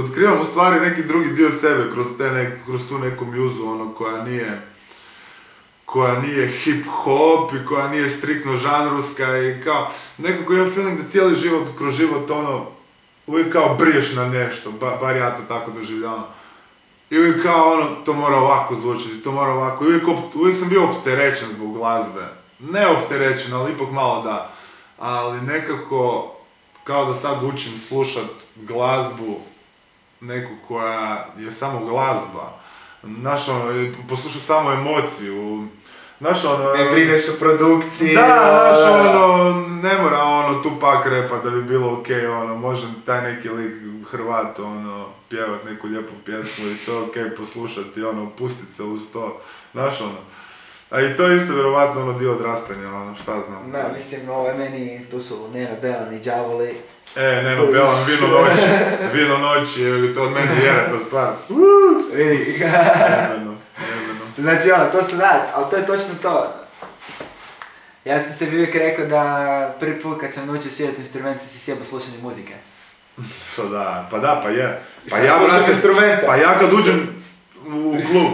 otkrivam u stvari neki drugi dio sebe kroz tu neku mjuzu ono koja nije hip-hop i koja nije striktno žanrovska i kao nekako imam feeling da cijeli život kroz život ono uvijek kao briješ na nešto, bar ja to tako doživljavam. I uvijek kao ono, to mora ovako zvučiti, to mora ovako, uvijek sam bio opterećen zbog glazbe. Ne opterećen, ali ipak malo da. Ali nekako, kao da sad učim slušat glazbu, neku koja je samo glazba. Znaš ono, poslušam samo emociju. Znaš ono... Ne brineš o produkciji. Da, znaš ono, ne mora ono Tupak repa da bi bilo okej, ono, može taj neki lik Hrvat, ono, pjevat neku lijepu pjesmu i to okej, poslušati, ono, pustit se uz to, znaš ono. A i to je isto vjerovatno ono dio odrastanja, ono, šta znam. Da, mislim, ovo meni, tu su Neno, Belan i Đavoli. Neno, Belan, vino noći, je to od mene jera ta stvar. Vidi. Jebeno. Znači, ono, to su da, ali to je točno to. Ja sam sebi uvijek rekao da prvi put kad sam naučio svirati instrument, sam si sjebao slušanje muzike. Što da, pa da, pa je. Pa ja slušam instrumenta. Pa ja kad uđem u klub,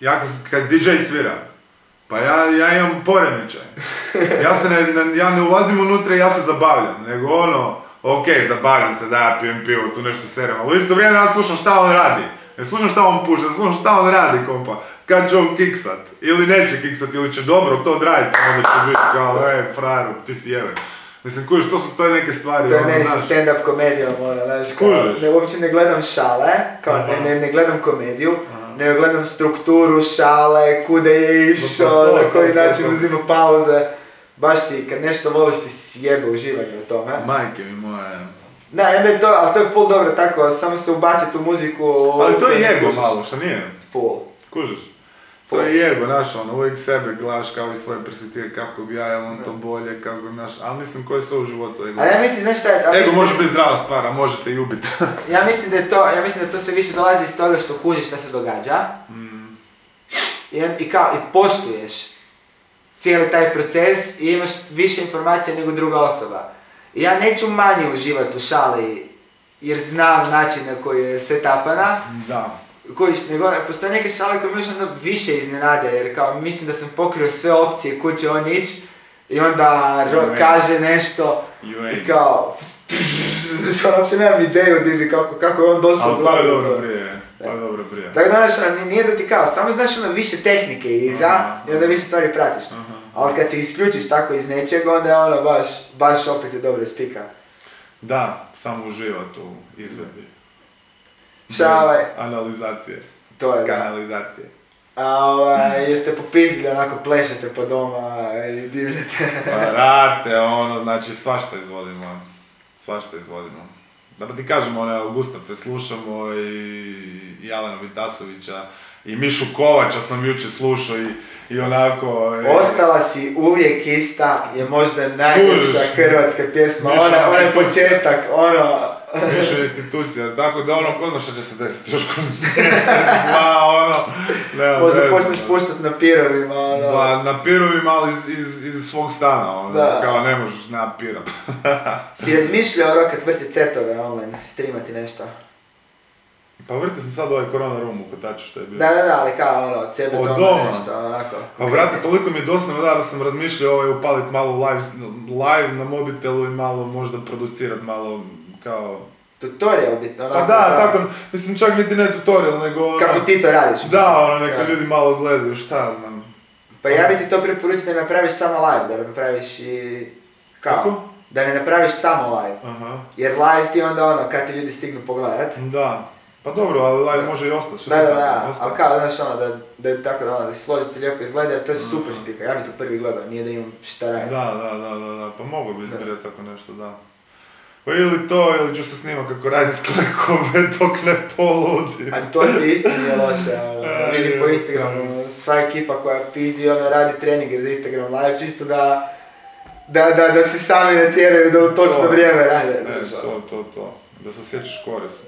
ja kad DJ svira, pa ja imam poremećaj. Ja ne ulazim unutra i ja se zabavljam, nego ono, okej, zabavljam se, da ja pijem pivo, tu nešto serem, ali u isto vrijeme ja slušam šta on radi. Ne slušam šta on puša, ne slušam šta on radi, kompa. Kad će on kiksat, ili neće kiksat, ili će dobro to odraditi, onda će biti kao, frajeru, ti si jebe. Mislim, kužiš, to je neke stvari... To je meni sa stand-up komedijom, ono, znaš, uopće ne gledam šale, kao ne gledam komediju, nego gledam strukturu šale, kuda je išao, na koji način uzima pauze. Baš ti, kad nešto voliš, ti sjebe uživanje u tome. Majke mi moje... Da, onda je to, ali to je full dobro tako, samo se ubaciti u muziku... Ali to je jego malo, šta nije? Full. Kužiš? To je jego, znaš, ono, uvijek sebe gledaš kao i svoje perspektive, kako bi ja, jel on to bolje, kako, znaš, ali mislim koji je sve u životu ego. Ali ja mislim, znaš šta je... Ego može biti zdrava stvar, a možete i ubiti. ja mislim da to sve više dolazi iz toga što kužiš šta se događa. I kao, i poštuješ cijeli taj proces i imaš više informacija nego druga osoba. I ja neću manje uživati u šali, jer znam način na koji je setupana. Da. Nego postoje neke šale koje mi još onda više iznenade jer kao mislim da sam pokrio sve opcije kud će on ići i onda kaže nešto i kao... Znači on uopće nemam ideju divi kako je on došao... Ali to je dobro prije, to je dobro prije. Tako da ono nije da ti kao, samo znaš ono više tehnike iza i onda više stvari pratiš. Ali kad se isključiš tako iz nečega onda je ono baš opet je dobro spika. Da, samo uživat u izvedbi. Šale. Analizacije. To je, da. Kanalizacije. Jeste popizdili, onako plešete po doma i divljete. Pa rate, ono, znači svašta izvodimo. Svašta izvodimo. Da pa ti kažemo, ono, Gustave slušamo i Alena Vitasovića i Mišu Kovača sam jučer slušao i onako... Ostala si uvijek ista je možda najljepša hrvatska pjesma. Ona je početak, ono... više institucija, tako da ono, ko zna što će se desiti, još kroz mjesec, dva, ono, nema. Možda počneš puštati na pirovima, ono. Ba, na pirovima, ali iz svog stana, ono, da. Kao ne možeš na pirom. Si razmišljao, ono, kad vrti cetove online, streamati nešto? Pa vrti sam sad ovaj korona room u kotaču što je bilo. Da, ali kao ono, cebe doma nešto, onako. Pa vrati, toliko mi je dosadno da sam razmišljao ovaj upalit malo live na mobitelu i malo možda producirat malo kao... Tutorial bitno, onako. Pa da, tako, mislim čak niti ne tutorial, nego... Kako ti to radiš. Da, ono, neka ljudi malo gledaju, šta znam. Pa ja bi ti to preporučio da napraviš samo live, da napraviš i... Kako? Da ne napraviš samo live. Aha. Jer live ti onda ono, kad ti ljudi stignu pogledat. Da. Pa dobro, ali live može i ostati. Da, ali kao, znaš ono, da je tako da se složite lijepo izgleda, jer to je super špika, ja bi to prvi gledao, nije da imam šta radim. Da, pa mogu bi izgledati tako nešto, da. Ili to, ili ću se snimati kako radim s klekove dok ne poludim. A to ti isto nije loše, vidim po Instagramu, sva ekipa koja pizdi, ono, radi treninge za Instagram live, čisto da se sami ne tjeraju da u točno vrijeme rade, znaš ono. To, da se osjećaš korisno.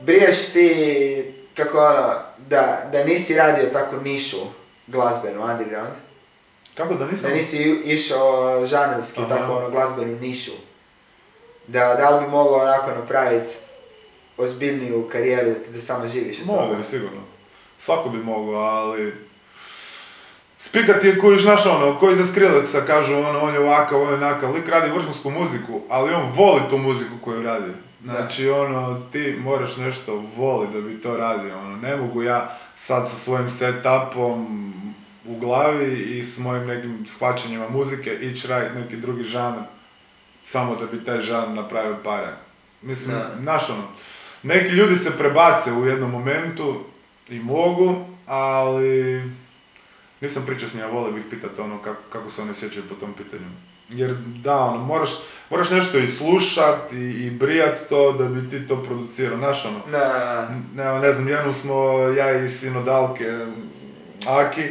Briješ ti, kako ono, da nisi radio tako nišu glazbenu, underground? Kako da nisam? Da nisi išao žanrovski, tako ono, glazbenu nišu. Da li bi mogao onako napraviti ozbiljniju karijeru da samo živiš od toga? Mogu bi, sigurno. Svako bi mogao, ali... Spika ti je kuriš, znaš ono, koji za Škrljeca kažu ono, on je ovakav, on je onakav, lik radi vrhunsku muziku, ali on voli tu muziku koju radi. Znači ono, ti moraš nešto voliti da bi to radio, ono, ne mogu ja sad sa svojim setupom u glavi i s mojim nekim shvaćanjima muzike ići raditi neki drugi žanr, samo da bi taj žanr napravio pare. Mislim, znaš ono, neki ljudi se prebace u jednom momentu i mogu, ali... Nisam pričao s njima, volio bih pitati ono kako se oni osjećaju po tom pitanju. Jer da, ono, moraš nešto i slušat i brijat to da bi ti to producirao, znaš ono. Ne znam, jednom smo, ja i sinodalke, Aki,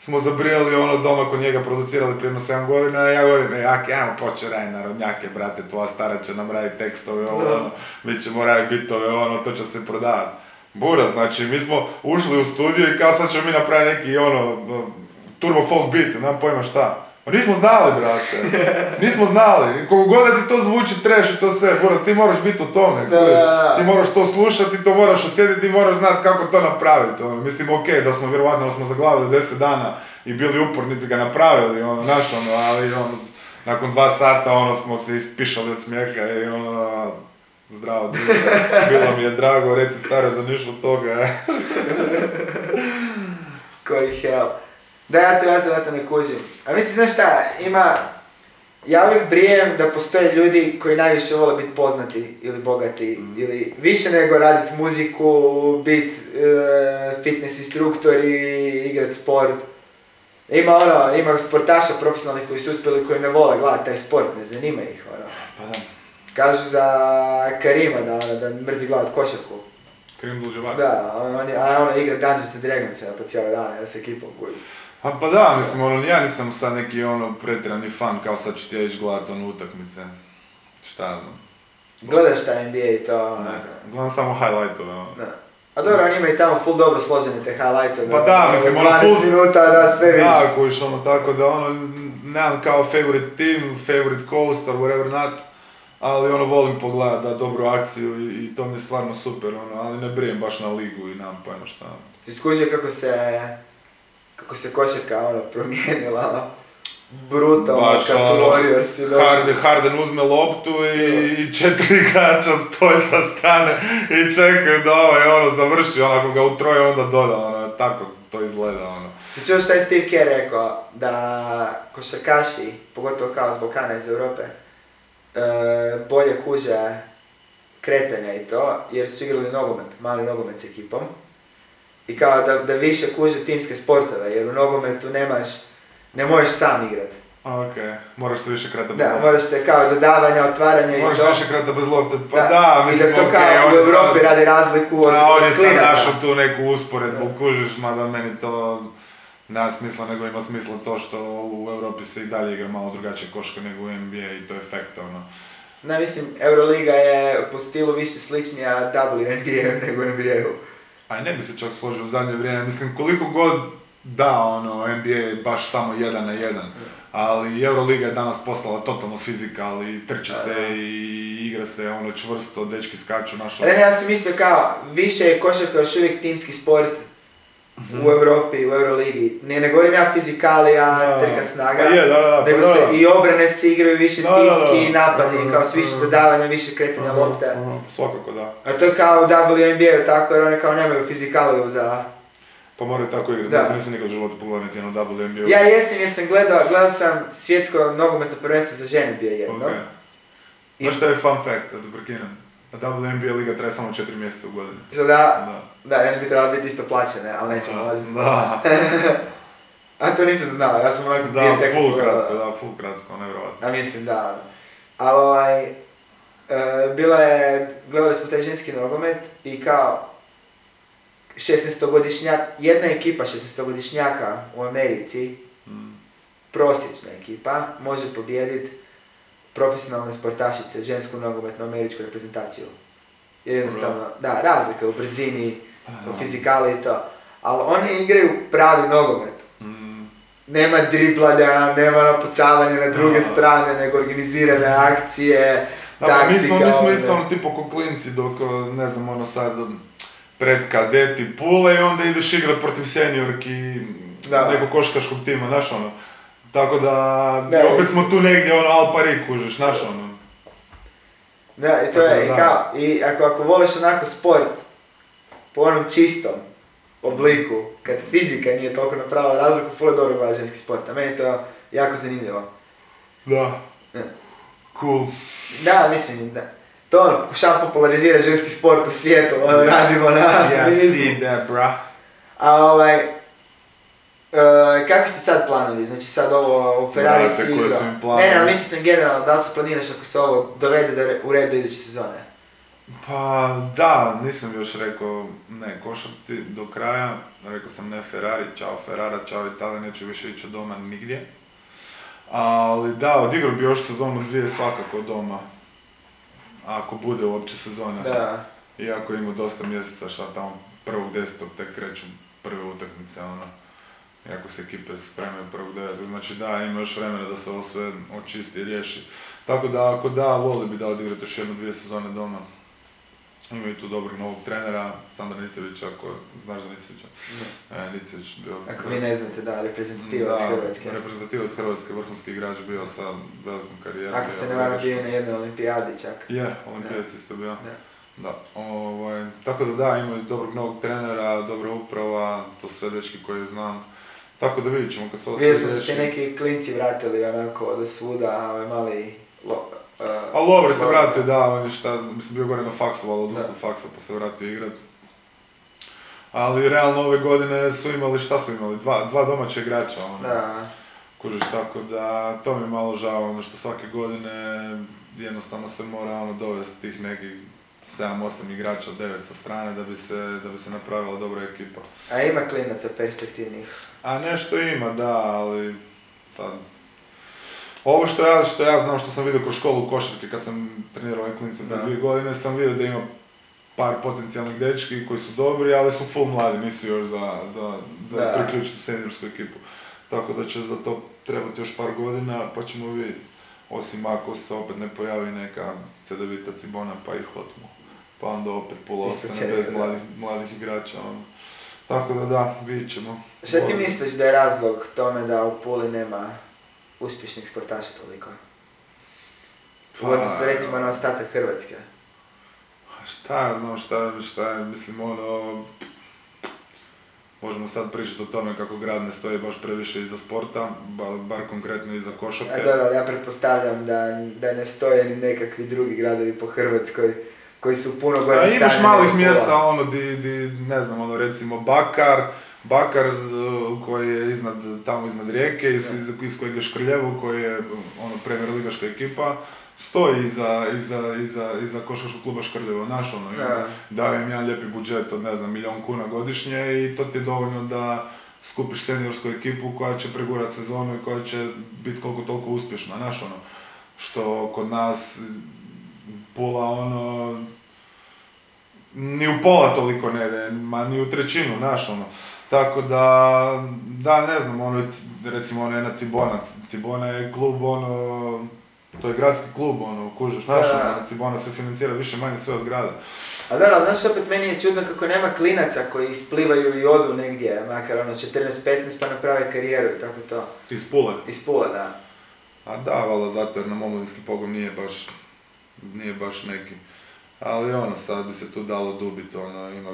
smo zabrijali ono doma kod njega, producirali prije 7 godina, ja govorim, Aki, ajmo početi raditi narodnjake, brate, tvoja stara će nam raditi tekstove, ono, mi ćemo raditi bitove, ono, to će se prodavati. Bura, znači mi smo ušli u studio i kao sad ćemo mi napraviti neki ono turbo folk beat, nemam pojma šta. Pa nismo znali, brate, nismo znali, koliko god da ti to zvuči trash i to sve, Buras, ti moraš biti u tome, ti moraš to slušati, to moraš osjetiti, moraš znati kako to napraviti. Mislim, okej, da smo vjerovatno smo zaglavili 10 dana i bili uporni bi ga napravili, ono, naš ono, ali ono, nakon 2 sata ono smo se ispišali od smijeha i ono... Zdravo, druže, bilo mi je drago, reci staro da niš od toga. Koji hell. Da, ja to ne kužim. A mislim, znaš šta, ima... Ja uvijek brijem da postoje ljudi koji najviše vole biti poznati ili bogati, ili više nego raditi muziku, biti fitness instruktori, igrat sport. Ima sportaša profesionalnih koji su uspjeli, koji ne vole gledati taj sport, ne zanima ih, ono. Pa da. Kažu za Karima da mrzi gledat košarku. Karim Duljevar? Da, a ono igra Dungeons & Dragons po cijelo dana, ja se ekipom kuju. Pa da, mislim, ono, ja nisam sad neki ono pretjerani fan, kao sad ću ti ja ići gledat ono utakmice. Šta znam. Gledaš ta NBA i to onako? Ne, gledam samo highlightove, ono. A dobro, on ima i tamo full dobro složene te highlightove. Pa da, mislim, ono full... 12 minuta, da, sve vidiš. Da, kojiš ono, tako da ono, nemam kao favorite team, favorite coast or whatever not. Ali ono, volim pogledat, da, dobru akciju i to mi je stvarno super, ono, ali ne brijem baš na ligu i nemam pojma šta. Ti skužio kako se košarka, ono, promijenila, ono, brutalno, kad su Warriorsi došli. Harden uzme loptu i 4 igrača stoje sa strane i čekaju da ovaj, ono, završi, ono, ako ga utroje, onda doda, ono, tako to izgleda, ono. Si čuo šta je Steve Kerr rekao, da košarkaši, pogotovo kao s Balkana iz Europe, bolje kuže kretanja i to, jer su igrali nogomet, mali nogomet s ekipom. I kao da više kuže timske sportove, jer u nogometu nemaš, ne možeš sam igrat. Okej, moraš se više kretati bez lopte. Da, moraš se kao dodavanja, otvaranja i to. Moraš se više kretati bez lopte, pa da, mislim okej. I da to kao u Evropi radi razliku od klinaca. Da, on je sad našao tu neku usporedbu, kužiš, mada meni to... nema smisla, nego ima smisla to što u Europi se i dalje igra malo drugačija koška nego u NBA i to je fact, ono. Ne, mislim, Euroliga je po stilu više sličnija WNBA nego NBA-u. A ne bi se čak složio u zadnje vrijeme, mislim koliko god da, ono, NBA je baš samo 1-1, ali Euroliga je danas postala totalno fizikal i trče se i igra se ono čvrsto, dečki skaču našo... Ne, ja sam mislio kao, više je košarka još uvijek timski sport u Europi, u Euroligi. Ne govorim ja fizikalija, trka snaga, nego se i obrane se igraju više timski i napadi, kao s više dodavanja, više kretanja lopte. Svakako da. A to je kao u WNBA-u tako, jer one kao nemaju fizikaliju za... Pa moraju tako igrati, ja sam nisam nikad u životu pogledao niti jednu WNBA-u. Ja jesam gledao sam svjetsko nogometno prvenstvo za žene bio jedno. Znaš što je fun fact, da te prekinem? WNBA liga traje samo 4 mjeseca u godini. Da, oni bi trebali biti isto plaćene, ali nećemo ulaziti. Da. A to nisam znao, ja sam onako dvije tekstu... Da, full kratko, nevjerovatno. A mislim, da. Ali bila je, gledali smo taj ženski nogomet i kao 16-godišnjak, jedna ekipa 16-godišnjaka u Americi, prosječna ekipa, može pobijediti profesionalne sportašice, žensku nogometnu američku reprezentaciju. Jer jednostavno, da, razlika u brzini, u fizikali i to. Ali oni igraju pravi nogomet. Nema driblanja, nema napucavanja na druge strane, nego organizirane akcije, taktika... Mi smo isto ono tipo ko klinci dok, ne znam, ono sad... pred kadeti pule i onda ideš igrat protiv seniorki nekog koškaškog tima, znaš ono. Tako da, ne, opet smo tu negdje ono al pari kužeš, znaš ono. Da, i to tako je, da. I kao, i ako voliš onako sport, po onom čistom obliku, kad fizika nije toliko napravila razliku, ful je dobro gleda ženski sport, a meni to je jako zanimljivo. Da. Cool. Da, mislim, da. To ono, pokušavam popularizirati ženski sport u svijetu, ono, radimo na minizmu. Yes, that, bro. A kakvi ste sad planovi? Znači sad ovo, Ferrari si igrao. Ne, mislim generalno, da li se planiraš ako se ovo dovede u red do iduće sezone? Pa, da, nisam još rekao ne košarci do kraja. Rekao sam ne Ferrari, čao Ferrara, čao Italija, neću više ići doma nigdje. Ali da, odigrao bi još sezonu dvije svakako doma. Ako bude uopće sezona, da. Iako ima dosta mjeseca šta tamo 1.10. tek kreću prve utakmice, ono, iako se ekipe spremaju 1.9. Znači da, ima još vremena da se ovo sve očisti i riješi. Tako da, ako da, volio bi da odigrati još jednu dvije sezone doma. Imaju tu dobrog novog trenera, Sandra Nicevića, ako znaš za Nicevića. Nicević bio... Ako vi ne znate, da, reprezentativac Hrvatske. Da, reprezentativac Hrvatske, vrhunski igrač bio sa velikom karijerom. Ako se ne varam bio na jednoj olimpijadi čak. Olimpijac isto bio. Tako da da, imaju dobrog novog trenera, dobra uprava, to sve dečki koje znam. Tako da vidit ćemo kad se ovo sve deški. Vidio sam da se neki klinci vratili onako od svuda, ove mali lope. Ali Lover se vratio, da, on je šta, mislim bio gore na faksu, ali odustao faksa pa se vratio igrat. Ali realno ove godine su imali, šta su imali, dva domaća igrača, ono, kužiš, tako da to mi je malo žao, ono što svake godine jednostavno se mora ono dovesti tih nekih 7-8 igrača, 9 sa strane da bi se napravila dobra ekipa. A ima klinaca perspektivnih? A nešto ima, da, ali sad... Ovo što ja znam, što sam vidio kroz školu u košarke kad sam trenirao ovaj klinice prije 2 godine, sam vidio da ima par potencijalnih dečki koji su dobri, ali su full mladi, nisu još za priključiti seniorsku ekipu. Tako da će za to trebati još par godina, pa ćemo vidjeti. Osim ako se opet ne pojavi neka CDVita Cibona pa ih otmu. Pa onda opet pola ostane bez mladih igrača. Tako da da, vidjet ćemo. Šta ti misliš da je razlog tome da u Puli nema uspješnih sportaša toliko? U odnosu recimo na ostatak Hrvatske. Šta ja znam šta je, mislim ono... Možemo sad pričati o tome kako grad ne stoji baš previše iza sporta, bar konkretno iza košarke. A dobro, ja pretpostavljam da ne stoje ni nekakvi drugi gradovi po Hrvatskoj koji su puno gore stanjeni. Imaš malih mjesta ono di, ne znam, ono recimo Bakar koji je tamo iznad Rijeke, iz kojeg je Škrljevo, koji je ono premier ligaška ekipa, stoji iza košarkaškog kluba Škrljevo, naš ono, daje im jedan lijepi budžet od ne znam 1 milijun kuna godišnje i to ti je dovoljno da skupiš seniorsku ekipu koja će pregurati sezonu i koja će biti koliko toliko uspješna, znaš ono, što kod nas pola ono, ni u pola toliko ne ide, ma ni u trećinu, znaš ono. Tako da, da ne znam, ono, recimo ona jedna Cibona, Cibona je klub ono, to je gradski klub ono, kužeš, znaš ono, Cibona se financira više manje sve od grada. A da, ali znaš, opet meni je čudno kako nema klinaca koji isplivaju i odu negdje, makar ono 14-15 pa naprave karijeru i tako to. Iz Pule? Iz Pule, da. A da, valjda zato jer nam omladinski pogon nije baš neki. Ali ono, sad bi se tu dalo dubiti, ono, ima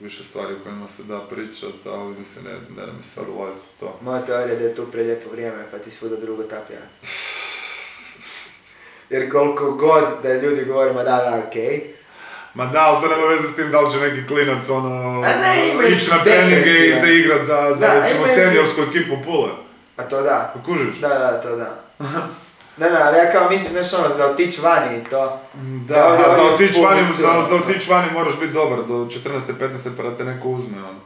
više stvari u kojima se da pričati, ali mislim, ne da mi se sad ulaziti u to. Moja teorija da je tu prelijepo vrijeme, pa ti svuda drugo tapija. Jer koliko god da ljudi govore, ma da, okej. Okay. Ma da, ali to nema veze s tim da li će neki klinac, ono, ići na treninge i zaigrat za da, recimo, seniorsku ekipu Pule. A to da. Kužiš? Da, to da. Ne, ali ja kao mislim, znaš ono, za otić vani i to. Da, za otić vani moraš biti dobar, do 14-15 pa da te neko uzme, ono.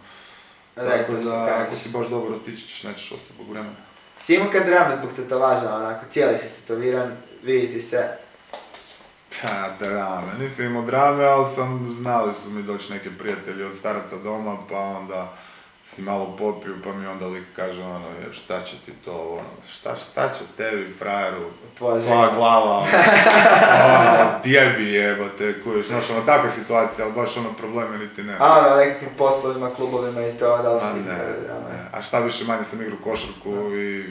Tako da, ako si baš dobar otići ćeš, nećeš ostati zbog vremena. Si imao kad drame zbog tetovaža, onako, cijeli si tetoviran, vidite se. Pa, drame, nisam imao drame, ali sam, znali su mi doći neke prijatelji od staraca doma, pa onda si malo popio, pa mi onda lik kaže ono, šta će ti to, ono, šta će tebi, frajeru, tvoja glava, ono, djebi jebate, kuješ, znaš, ono, takva situacija, ali baš ono, probleme niti nema. A ono, nekakvim poslovima, klubovima i to, da li si ne. A šta više manje sam igrao košarku i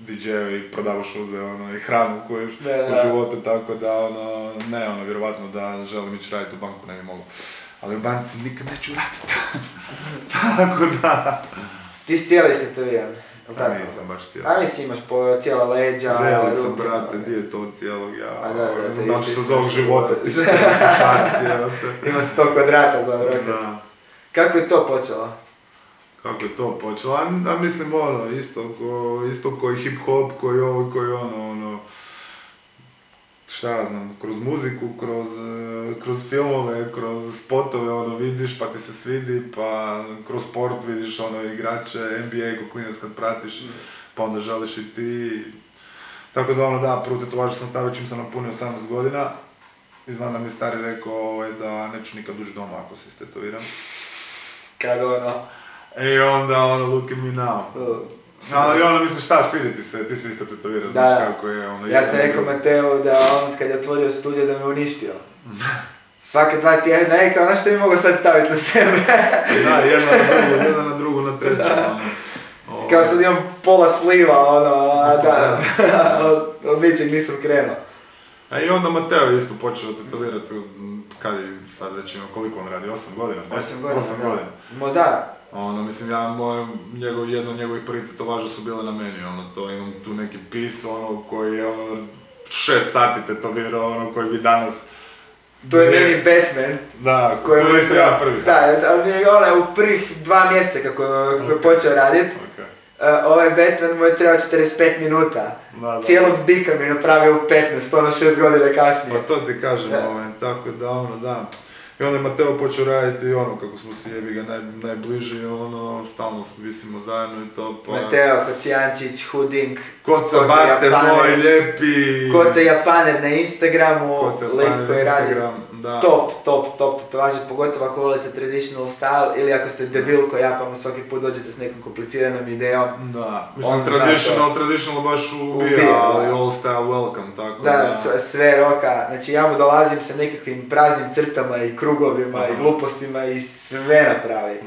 DJ-o i prodavao šuze, ono, i hranu kuješ u životu, tako da, ono, ne, ono, vjerovatno da želim ići raditi u banku, ne bi mogao. Ali u banci nikad neću raditi, tako da... Ti si cijeli istetoviran, jel' tako? A nisam baš cijeli. A mislim imaš cijela leđa, velik sam, brate, gdje je to cijelog, ja... A da, to isti... Znači života, ti što šariti, jel' te... Ima 100 kvadrata za roket. Da. Kako je to počelo? A mislim, ono, isto koji hip-hop, koji ovo, koji ono... Šta ja znam, kroz muziku, kroz filmove, kroz spotove, ono, vidiš pa ti se svidi, pa kroz sport vidiš, ono, igrače, NBA, ko klinac kad pratiš, pa onda želiš i ti. Tako da, ono, da, prvu tetovažu sam stavio čim sam napunio 18 godina i znam da mi stari rekao, da neću nikad ući doma ako se istetoviram. Kad ono? I onda, ono, look at me now. Ali ono, mislim, šta svidi ti se isto tetoviraš, znaš kako je ono... Ja sam rekao Mateo da on kad je otvorio studio da me uništio. Svake dva tjedna je kao, ono što mi mogu sad staviti na sebe. Da, jedna na drugu, na treću, ono... Kao sad imam pola sliva, ono, a da, od ničeg nisam krenuo. A i onda Mateo je isto počeo tetovirati, kad je sad već imao, koliko on radi, 8 godina? 8 godina. Mo da. Ono, mislim, jedno od njegovih prvih tetovaža su bile na meni, ono, to imam tu neki pis, ono, koji je, ono, 6 sati tetovirao, ono, koji bi danas... To je meni Batman. Da, koji je isto jedan prvi. Da, ono, u prvih 2 mjeseca kako je počeo raditi, ovaj Batman mu je trebao 45 minuta. Da. Cijelog bika mi je napravio u 15, ono, 6 godina kasnije. Pa to ti kažem, ovaj, tako da, ono, da. I onda je Mateo počeo raditi i ono, kako smo si jebiga najbliži, ono, stalno visimo zajedno i to, pa... Mateo, Kocijančić, Huding, Koca Bate, moj lijepi... Koca Japaner na Instagramu, lik koji radi top tetovaže, pogotovo ako volite traditional style ili ako ste debil ko ja, pa mu svaki put dođete s nekom kompliciranom idejom. Da, mislim, traditional baš ubija, ali all style welcome, tako da. Sve roka, znači ja mu dolazim sa nekakvim praznim crtama i krugovima i glupostima i sve napravi.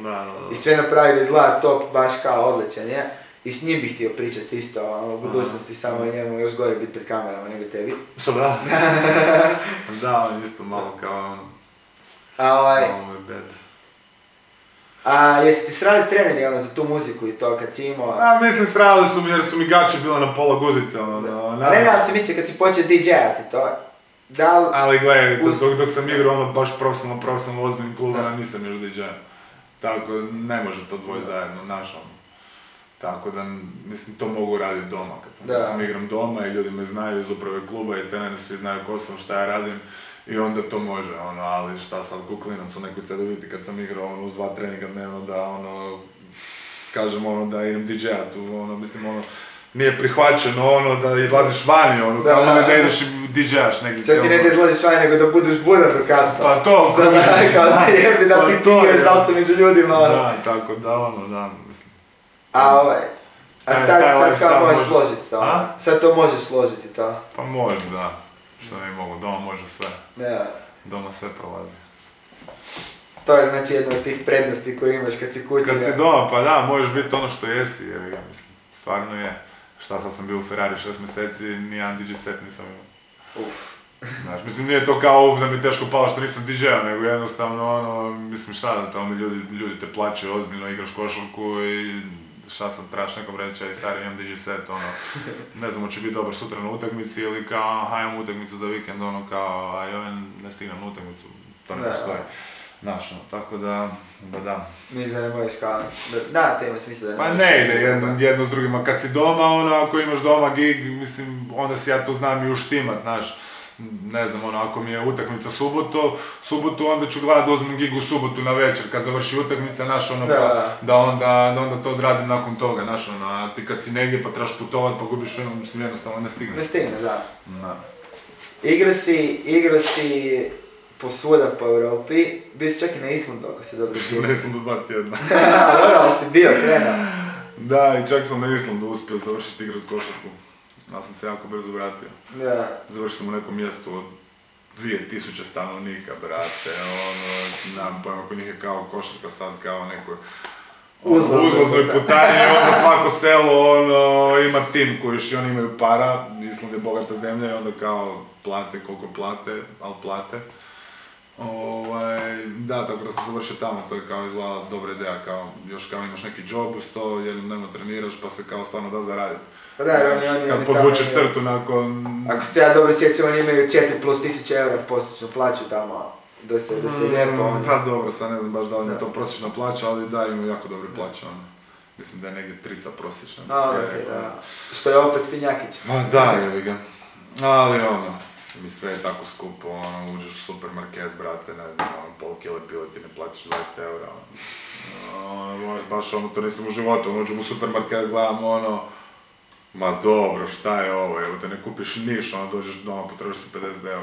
I sve napravi da izgleda top, baš kao odličan je. I s njim bih htio pričati isto o budućnosti, samo njemu još gore biti pred kamerama nego tebi. Da. Da, on isto malo kao ono je bed. A jesi ti srali treneri ono za tu muziku i to kad si imao? A mislim srali su mi jer su mi gače bile na pola guzice ono. Ne, ali si mislio kad si počeo DJ-ati to? Ali gledaj, dok sam igrao ono baš profesionalno ozbiljnim klubima nisam još DJ. Tako ne može to dvoje zajedno, naš ono. Tako da, mislim, to mogu raditi doma, kad sam igram doma i ljudi me znaju iz uprave kluba i treneri svi znaju ko sam, šta ja radim i onda to može, ono, ali šta sam kuklinac u nekoj cedoviti kad sam igrao, ono, uz 2 treninga dnevno da, ono, kažem ono da idem DJ-a tu, ono, mislim ono, nije prihvaćeno ono da izlaziš vani, ono, da, ono da ideš i DJ-aš negdje cijelo. Čak ti ne da izlaziš vani, nego da budeš budan do kasno. Pa to, da, da, kao se jebi da ti piješ, da li sam među ljudima, ono. Da, tako, da, ono, da, mislim. A ovaj, a sad kao možeš složiti to, a? Sad to možeš složiti to. Pa možeš, da, što ne mogu, doma može sve. Da. Doma sve prolazi. To je znači jedna od tih prednosti koje imaš kad si kući. Kad si doma, pa da, možeš biti ono što jesi, jer ja mislim, stvarno je. Šta sad sam bio u Ferrari 6 mjeseci, nijedan DJ set nisam imao. Uff. Znaš, mislim nije to kao da mi je teško palo što nisam DJ-a, nego jednostavno ono, mislim šta da tamo ljudi te plaćaju ozbiljno, igraš košarku i šta sad trebaš nekom reći, aj stari imam DJ set, ono, ne znam, hoće biti dobar sutra na utakmici ili kao, aha, imam utakmicu za vikend, ono kao, aj ne stignem na utakmicu, to ne postoji. Znaš, no, tako da, da. Mislim da ne možeš kao, da, to ima smisla da ne možeš. Pa ne ide jedno s drugima, kad si doma, ono, ako imaš doma gig, mislim, onda si ja to znam i uštimat, znaš. Ne znam, ono, ako mi je utakmica subotu, onda ću gledat da uzmem gig u subotu na večer, kad završi utakmica, znaš, ono, da onda to odradim nakon toga, znaš, ono, a ti kad si negdje pa trebaš putovat, pa gubiš, ono, mislim, jednostavno ne stigneš. Ne stigneš, da. Da. Igro si... posvuda po Europi, bio si čak i na Islandu, ako si dobro sjećam. Na Islandu 2 tjedna. Moralo si bio, kreno. Da, i čak sam na Islandu uspio završiti igrat košarku. Ali sam se jako brzo vratio. Da. Završio sam u nekom mjestu od 2000 stanovnika, brate. Ono, znam pojma, koji njih je kao košarka sad, kao neko... Uzlaznoj putanji i onda svako selo ono, ima tim koji još i oni imaju para. Island je bogata zemlja i onda kao plate koliko plate, ali plate. Da, tako da sam završio tamo, to je kao izgledala dobra ideja, kao, još kao imaš neki job uz to, jednom dnevno treniraš pa se kao stvarno da zaraditi. Pa da, oni kad podvučeš crtu nakon... Ako se ja dobro sjećam, oni imaju 4.000 € prosječnu plaću tamo, da se lijepo ono... Da, dobro, sad ne znam baš da li mi je to prosječna plaća, ali da, imaju jako dobre plaće ono. Mislim da je negdje 3 prosječna. A, okej, da. Što je opet Finjakić. Da, jebi ga. Ali ono... Mi sve je tako skupo, ono, uđeš u supermarket, brate, ne znam, ono, pol kile pile ti ne platiš 20 €, ono, baš ono, to nisam u životu, ono, uđem u supermarket, gledam, ono, ma dobro, šta je ovo, evo te ne kupiš niš, ono, dođeš doma, potrošiš si 50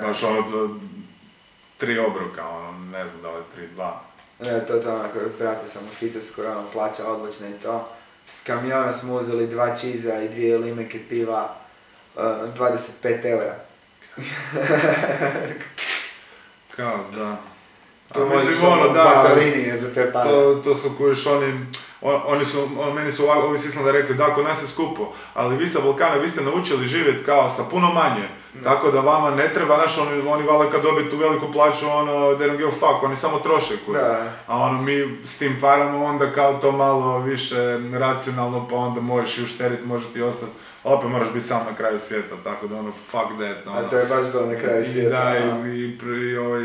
€. Baš ono, 3 obroka, ono, ne znam da li 3, 2. Ne, to ono, brate, sam u Ficarskoj, ono, plaća odlična i to. S kamiona smo uzeli 2 čiza i 2 limeke piva. 25 €. Kaos, da. To možeš ono, da, batalinije za te pare. To su kojiš oni su, meni su ovi s Islanda rekli, da, kod nas je skupo, ali vi sa Balkana, vi ste naučili živjeti kao sa puno manje, tako da vama ne treba, znaš, oni vale kad dobiju tu veliku plaću, ono, they don't give a fuck, oni samo troše kuda. A ono, mi s tim parama onda kao to malo više racionalno, pa onda možeš i ušterit, može ti ostati, ali opet moraš biti sam na kraju svijeta, tako da ono, fuck that, ono. A to je baš bilo na kraju svijeta. Da, i ovaj,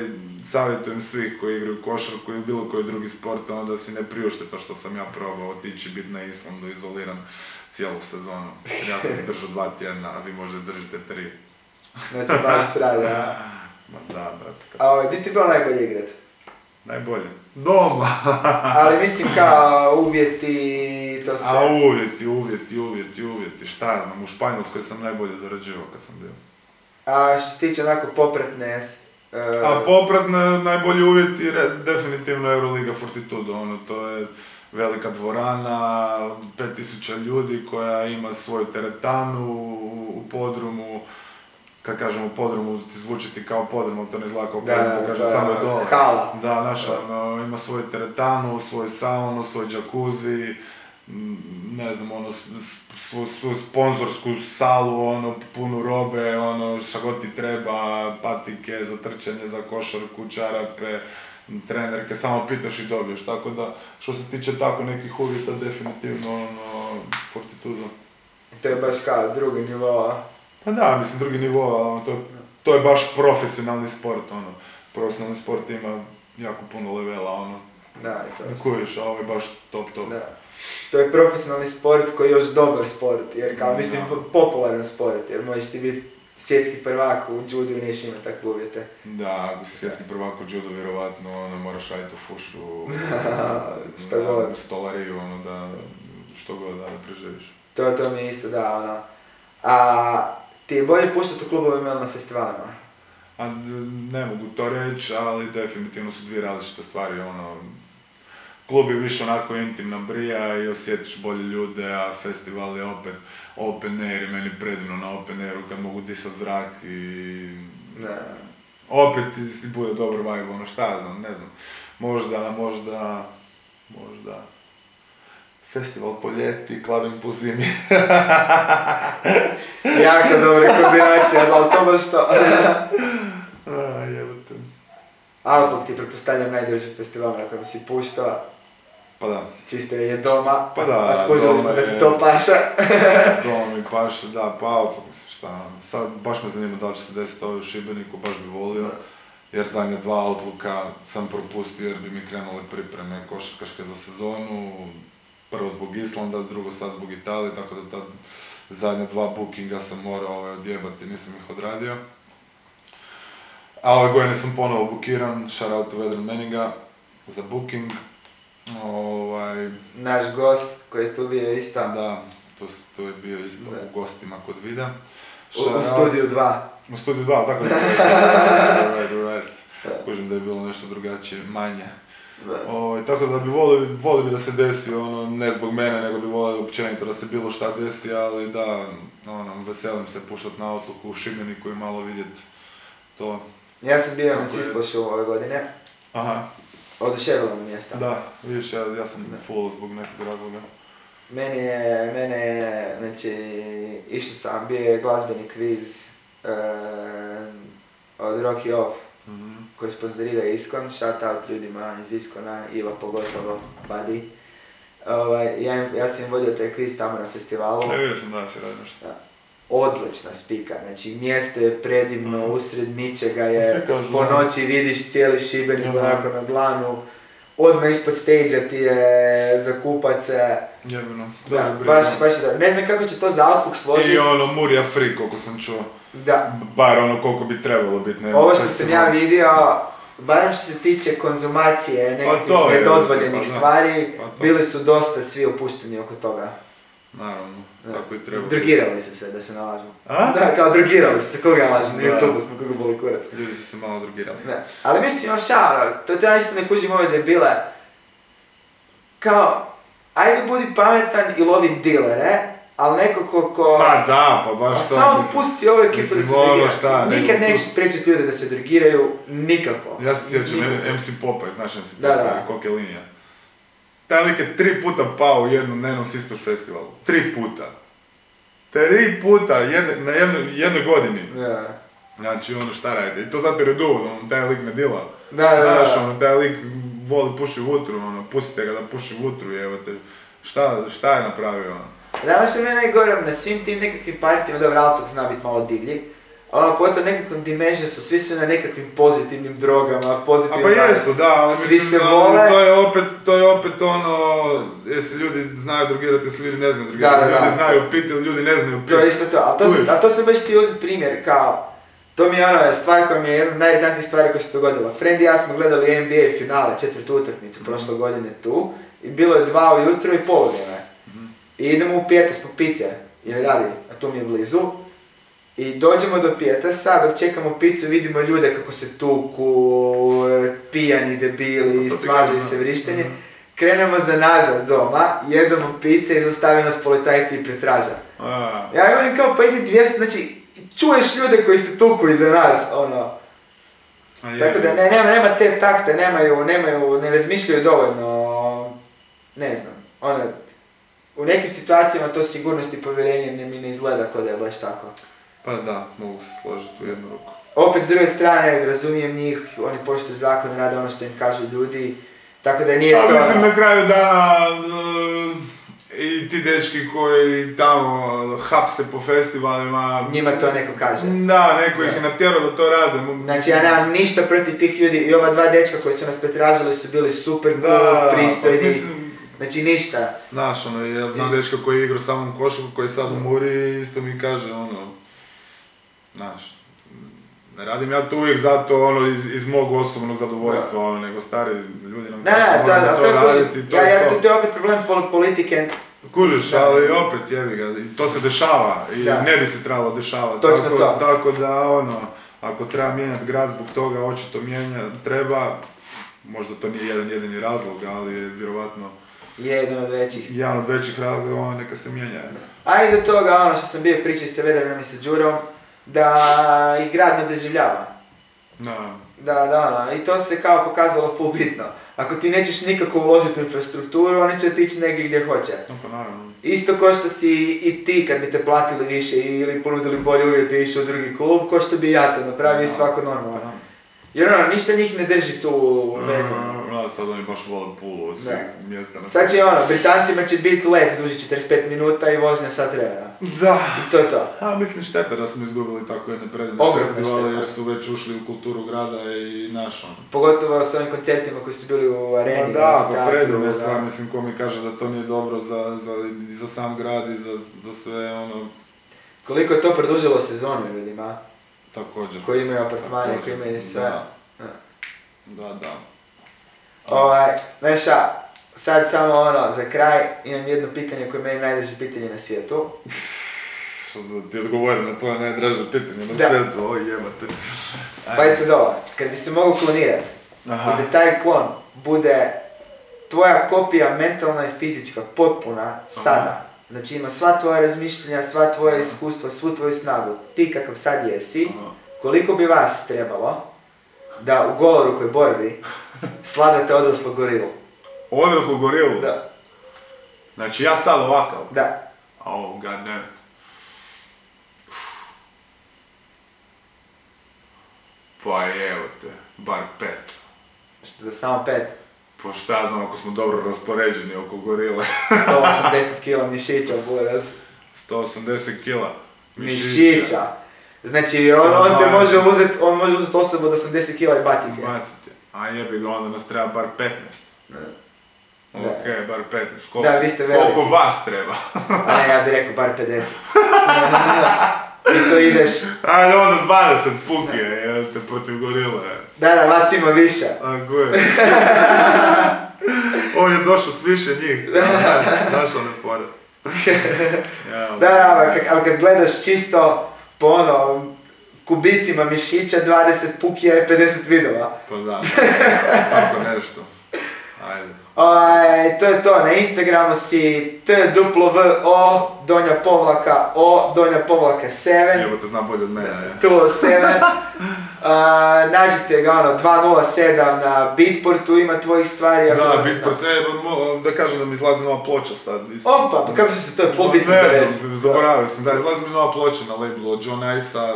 savjetujem svih koji igraju košarku ili bilo koji drugi sport, ono, da si ne priušte to što sam ja probao, otići i biti na Islandu izoliran cijelu sezonu. Ja sam izdržao 2 tjedna, a vi možda držite 3. Znači baš sralja. Ma da, brate. A gdje ti je bilo najbolje igrat? Najbolje? Doma! Ali mislim kao uvjeti, to sve... A uvjeti, šta ja znam, u Španjolskoj sam najbolje zarađivao kad sam bio. A što se tiče onako popratne... A popratne najbolji uvjeti, definitivno Euroliga Fortitudo, ono, to je... Velika dvorana, 5000 ljudi koja ima svoju teretanu u podrumu. Kad kažem u podrumu, ti zvuči ti kao podrum, ali to ne izgleda kao podrum, to kažem samo dole. Hala. Da, naša, ono, ima svoju teretanu, svoju saunu, svoj jacuzzi, ne znam, ono, svoju sponzorsku salu, ono, punu robe, ono, šta god ti treba, patike za trčanje, za košarku, čarape, trenerke, samo pitaš i dobiješ, tako da, što se tiče tako nekih uvjeta, definitivno, ono, Fortitudo. To je baš kao drugi nivo, a? Pa da, mislim, drugi nivo, to je baš profesionalni sport, ono. Profesionalni sport ima jako puno levela, ono. Da, i to je. Kuješ, a ovo je baš top. Da. To je profesionalni sport koji je još dobar sport, jer kao, mislim, popularan sport, jer možeš ti biti svjetski prvak u judu i neš ima takve uvjete. Da, ako si svjetski prvak u judu, vjerovatno ono, moraš raditi u fušu, u stolariju, ono, da, što god da preživiš. To mi je isto, da, ono. A ti je bolje puštati u klubovima ili na festivalima? A ne mogu to reći, ali definitivno su dvije različite stvari, ono. Klub je više onako intimna brija i osjetiš bolje ljude, a festival je opet open air i meni predivno na open airu kad mogu disat zrak i... Ne. Opet si bude dobar vibe, ono šta ja znam, ne znam. Možda... Festival po ljeti, klavim po zimi. Jako dobra kombinacija, ali to baš to. Jebote. Outlook ti pretpostavljam najdraži festival na kojem si puštao. Pa da. Čisto je doma, pa da, a skužili smo da ti to paša. Doma mi paša, da, pa Outlook mislim šta. Sad baš me zanima da li će se desiti ovo u Šibeniku, baš bi volio. Jer zadnje dva Outlooka sam propustio jer bi mi krenule pripreme košarkaške za sezonu. Prvo zbog Islanda, drugo sad zbog Italije, tako da ta zadnja dva bookinga sam morao odjebati, nisam ih odradio. A ove godine sam ponovo bookiran, shout out to Vedran Meninga za booking. Naš gost koji je tu bio isto. Da, to je bio isto da. U gostima kod Vida. U studiju 2. U studiju 2, tako da je right. Kužim da je bilo nešto drugačije, manje. Tako da bi volio da se desi, ono, ne zbog mene, nego bi volio općenito da se bilo šta desi, ali da, ono, veselim se puštat na Outlooku u Šibeniku i malo vidjet to. Ja sam bio na Sisplošu ove godine. Aha. Oduševilo mi mjesta. Da, vidiš, ja sam full zbog nekog razloga. Mene je, znači, išao sam, bio je glazbeni kviz od Rocky Off. Mm-hmm. Koji sponzorira Iskon, shout out ljudima iz Iskona, Iva pogotovo, Buddy. Ja sam im vodio taj kviz tamo na festivalu. Ne vidio sam da se radi nešto. Odlična spika, znači mjesto je predivno, usred ničega je, po noći vidiš cijeli Šibenik onako na dlanu. Odmah ispod stage-a ti je za kupace. Jebeno, dobro brije. Baš da, ne znam kako će to za Outlook složiti. I ono Murija Free, koliko sam čuo. Da. Bar ono koliko bi trebalo biti. Ovo što sam ja vidio, barem što se tiče konzumacije nekakvih nedozvoljenih stvari, bili su dosta svi opušteni oko toga. Naravno, tako i treba. Drogirali su se, da se nalažemo. A? Da, kao drogirali su se, koga nalažemo, na YouTube smo koga boli kurac. Ljudi su se malo drogirali. Ne. Ali mislim, šaro, to ja isto ne kužim ove debile. Kao, ajde budi pametan i lovi dilere, ali neko ko... Pa da, pa baš to. Samo pusti ovu ekipu da se drogiraju. Nikad nećeš spriječiti ljude da se drogiraju, nikako. Ja se sjećam MC Popaj, znaš MC Popaj, koke linija. Taj lik je 3 puta pao u jednom Nenom Sisploš festivalu. 3 puta. 3 puta na jednoj godini. Yeah. Znači ono šta radite. I to zato je redovod, ono, taj lik ne dila. Znaš, ono, taj lik voli puši vutru, ono, pustite ga da puši vutru, evo te. Šta je napravio, ono? Danas što mi je najgore, na svim tim nekakvim partijima, dobro, Outlook zna biti malo divlji. Ono, potom nekakvom dimensionsu, svi su na nekakvim pozitivnim drogama, pozitivnim... A pa jesu, da, ali svi mislim da vole... to je opet ono... Jesi ljudi znaju drogirati, jesi ljudi ne znaju drogirati, ljudi znaju piti ili ljudi ne znaju piti. To je isto to, a to sam baš ti uzeti primjer, kao... To mi je ono stvar koja mi je jedna od najredantnijih stvari koja se dogodila. Friend i ja smo gledali NBA finale, 4. utakmicu, prošle godine tu. I bilo je 2 ujutro i polovrijeme. I idemo u Pijetas po pice, jer radi, a to mi je blizu. I dođemo do Pijetasa, dok čekamo picu vidimo ljude kako se tuku, pijani debili, svađaju se vrištenje. Krenemo za nazad doma, jedemo pice i zaustavi nas policajci i pretraža. Ja govorim kao pa idi 200, znači čuješ ljude koji se tuku iza nas, ono. Tako da nema te takte, ne razmišljaju dovoljno, ne znam, ono. U nekim situacijama to sigurnost i povjerenje mi ne izgleda kao da je baš tako. Pa da, mogu se složiti u jednu ruku. Opet s druge strane, razumijem njih, oni poštuju zakon, rade ono što im kažu ljudi, tako da nije to... Pa mislim na kraju da i ti dečki koji tamo hapse po festivalima... Njima to neko kaže. Da, neko ih je natjerao da to rade. Znači ja nemam ništa protiv tih ljudi i ova 2 dečka koji su nas pretražili su bili super cool, pristojni. Mislim... Znači ništa. Znaš, ono, ja znam dečka koji je igrao samom košarku, koji sad u Muri, isto mi kaže ono... znaš, ne radim ja to uvijek zato ono iz mog osobnog zadovoljstva, ono, nego stari ljudi nam to raditi. To je to. To je opet problem politike. Kužiš, ali opet jebi ga, to se dešava i ne bi se trebalo dešavati. Točno to. Tako da ono, ako treba mijenjati grad zbog toga, očito mijenjati treba. Možda to nije jedan jedini razlog, ali je vjerovatno jedan od većih razloga, ono, neka se mijenja. A i do toga, ono što sam bio pričao sa Vedranom i sa Đurom, da i grad ne doživljava. Da, i to se kao pokazalo full bitno. Ako ti nećeš nikako uložiti u infrastrukturu, oni će otići negdje gdje hoće. No, pa naravno. Isto ko što si i ti kad bi te platili više ili ponudili bolje uvjete išao u drugi klub, ko što bi ja to napravio svako normalno. Pa jer ono, ništa njih ne drži tu vezano. Sad oni baš vole pulu od svih mjesta. Sad će ono, Britancima će biti let duži 45 minuta i vožnja sat vremena. Da. I to je to. A mislim šteta da smo izgubili tako jedne predivne festivale jer su već ušli u kulturu grada i naš ono. Pogotovo s ovim koncertima koji su bili u areni. Ma da, pa predivna stvar, mislim ko mi kaže da to nije dobro za sam grad i za sve ono. Koliko je to produžilo sezonu ljudima? Također. Koji imaju apartmane, koji imaju sve. Da. Znaš sad samo ono, za kraj imam jedno pitanje koje je meni najdraže pitanje na svijetu. Ti odgovorim na tvoje najdraže pitanje na svijetu, oj jebate. Pa je sad ovo, kad bi se mogao klonirati, da taj klon bude tvoja kopija mentalna i fizička, potpuna, sada. Znači ima sva tvoja razmišljenja, sva tvoja iskustva, svu tvoju snagu, ti kakav sad jesi, koliko bi vas trebalo da u golorukoj borbi sladate odraslu gorilu? Odraslu gorilu? Da. Znači ja sad ovakav? Da. Oh, god damn. Pa evo te, bar 5. Što da samo 5? Pa šta ja znam ako smo dobro raspoređeni oko gorile. 180 kila mišića, buraz. 180 kila mišića. Znači on te može uzeti, on može uzeti osobu od 80 kila i baciti. A jebi ga, onda nas treba bar 15. Okej, bar 15. Da, vi ste veliki. Koliko vas treba? A ne, ja bih rekao bar 50. I to ideš. Ajde, onda 20 puki je, te protiv gorila. Da, vas ima više. A guje. On je došao s više njih. Našao ne fora. Da, ali kad gledaš čisto po ono, kubicima mišića, 20 pukija i 50 vidova. Pa da, tako nešto. Ajde. To je to, na Instagramu si tw_o_7. Evo te zna bolje od mene, je. Tu 7. Nađite ga ono, 207 na Beatportu, ima tvojih stvari. Da, Beatport, da kažem da mi izlazi nova ploča sad. Opa, pa kako se to je polbitno za reći? Zaboravio sam, da, izlazi mi nova ploča na labelu od John Ice-a.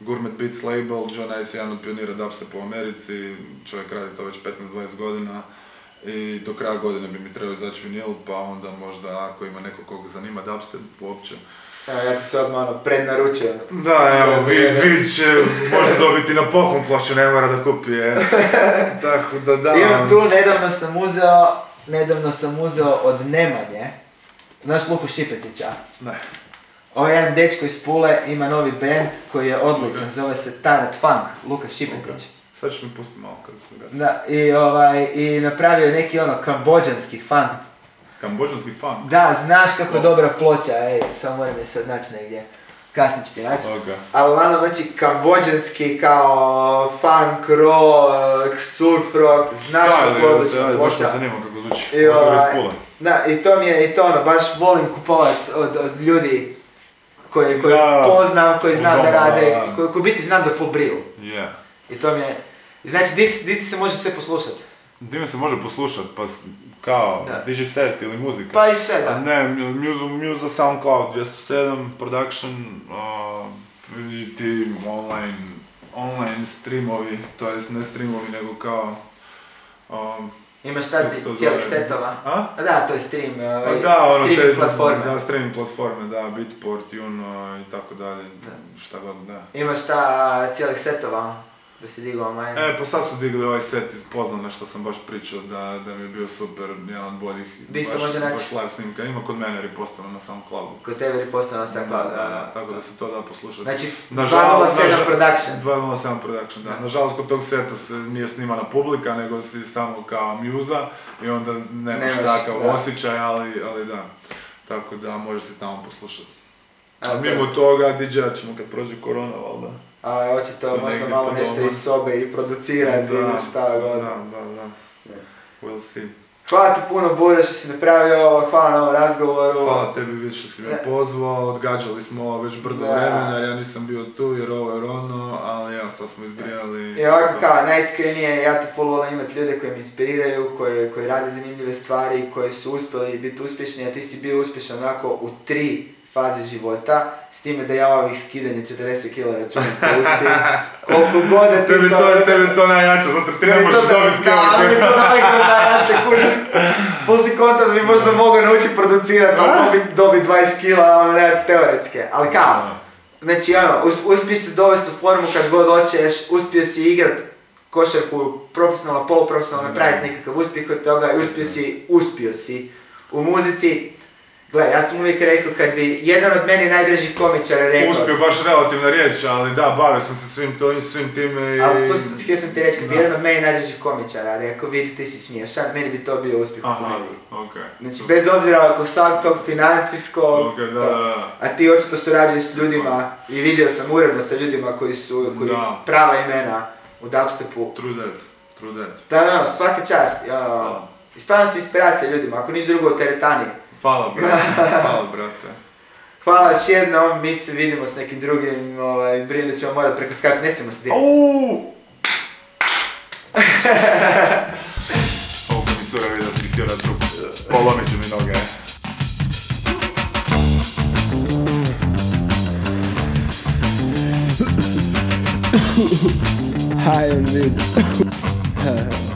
Gourmet Beats label, John Ice je jedan od pionira dubstepa u Americi, čovjek radi to već 15-20 godina i do kraja godine bi mi trebao izaći vinil, pa onda možda ako ima neko koga zanima dubstep uopće. Evo, ja ti se odmah ono prednaručio. Da, evo, vi će možda dobiti na poklon ploču, ne mora da kupi, tako da da. Imam tu, nedavno sam uzeo od Nemanje, znaš Luku Šipetića? Ne. Ovo je jedan dečko iz Pule, ima novi band koji je odličan, zove se Tarat Funk, Luka Šipetić. Sad ću mi pustiti malo kada sam gasi. Da, i napravio neki ono kambođanski funk. Kambođanski funk? Da, znaš kako dobra ploča, samo moram je sad naći negdje. Kasnije ću ti naći. Ali ono znači kambođanski kao funk, rock, surf rock, znaš kako odlična ploča. Baš me zanima kako zvuči, kako je iz Pule. Da, i to mi je, i to ono, baš volim kupovat od ljudi koji poznam, koji znam da rade, koji biti znam da full briju. I to mi je... Znači, di ti se može sve poslušati? Di mi se može poslušati, pa kao DJ set ili muzika. Pa i sve, da. Ne, Muza SoundCloud 207, Production, i ti online streamovi, to jest ne streamovi, nego kao... Imaš tad cijelih setova? A? Da, to je stream, streaming platforme. Da, streaming platforme, da, Beatport, Juno i tako dalje, šta god, da. Imaš tad cijelih setova? Da si digao online? E, pa sad su digli ovaj set iz Poznane što sam baš pričao da mi je bio super, jedan od boljih baš live snimka. Ima kod mene ripostano na SoundCloudu. Kod tebe ripostano na SoundCloudu, da. Tako da se to da poslušati. Znači, 207 production. 207 production, da. Nažalost, kod tog seta se nije snimana publika, nego si samo kao muza i onda nemaš takav osjećaj, ali da. Tako da, može se tamo poslušati. Mimo toga, DJ-a ćemo kad prođe korona, valjda. A očito možda malo nešto iz sobe i producirati ili šta god. Da. We'll see. Hvala ti puno, Bore, što si napravio ovo, hvala na ovom razgovoru. Hvala tebi više što si me pozvao, odgađali smo već brdo vremena jer ja nisam bio tu jer ovo je ono, ali ja, sad smo izbrijali. I ovako kao, najiskrenije, ja tu full volim imati ljude koji me inspiriraju, koji rade zanimljive stvari, koji su uspjeli biti uspješni, a ti si bio uspješan onako u tri faze života, s time da ja ovih skidanje 40 kg računim pustim, koliko god da ti to... Tebi to najjače, zato ti ne možeš dobiti kg. Da, mi to najjače, kužiš. Poslije konta bi možda mogao naučiti producirati, ali dobiti 20 kg, ono ne, teoretske. Ali kao, znači ono, uspiješ se dovesti u formu kad god hoćeš, uspiješ si igrati košarku profesionalno, poluprofesionalno, napraviti nekakav uspjeh od toga i uspio si u muzici. Gle, ja sam uvijek rekao, kad bi jedan od meni najdražih komičara rekao... Uspio, baš relativna riječ, ali da, bavio sam se svim to i svim time i... Ali htio sam ti reći, kad bi jedan od meni najdražih komičara rekao, vidi, ti si smiješan, meni bi to bio uspjeh u komediji. Znači, bez obzira oko svak tog financijskog... A ti očito surađuješ s ljudima i vidio sam uredno sa ljudima koji su prava imena u dubstepu. True that. Da, svaka čast. I stvarno si inspiracija ljudima, ako niš drugo u teretani. Hvala brate. Hvala još jednom, mi se vidimo s nekim drugim, brinu ćemo morat preko Skype, ne smijemo se dirati. Ovo kad mi cura vidio sam htio na drugu, polomit ću mi noge. Hi, I'm Vid.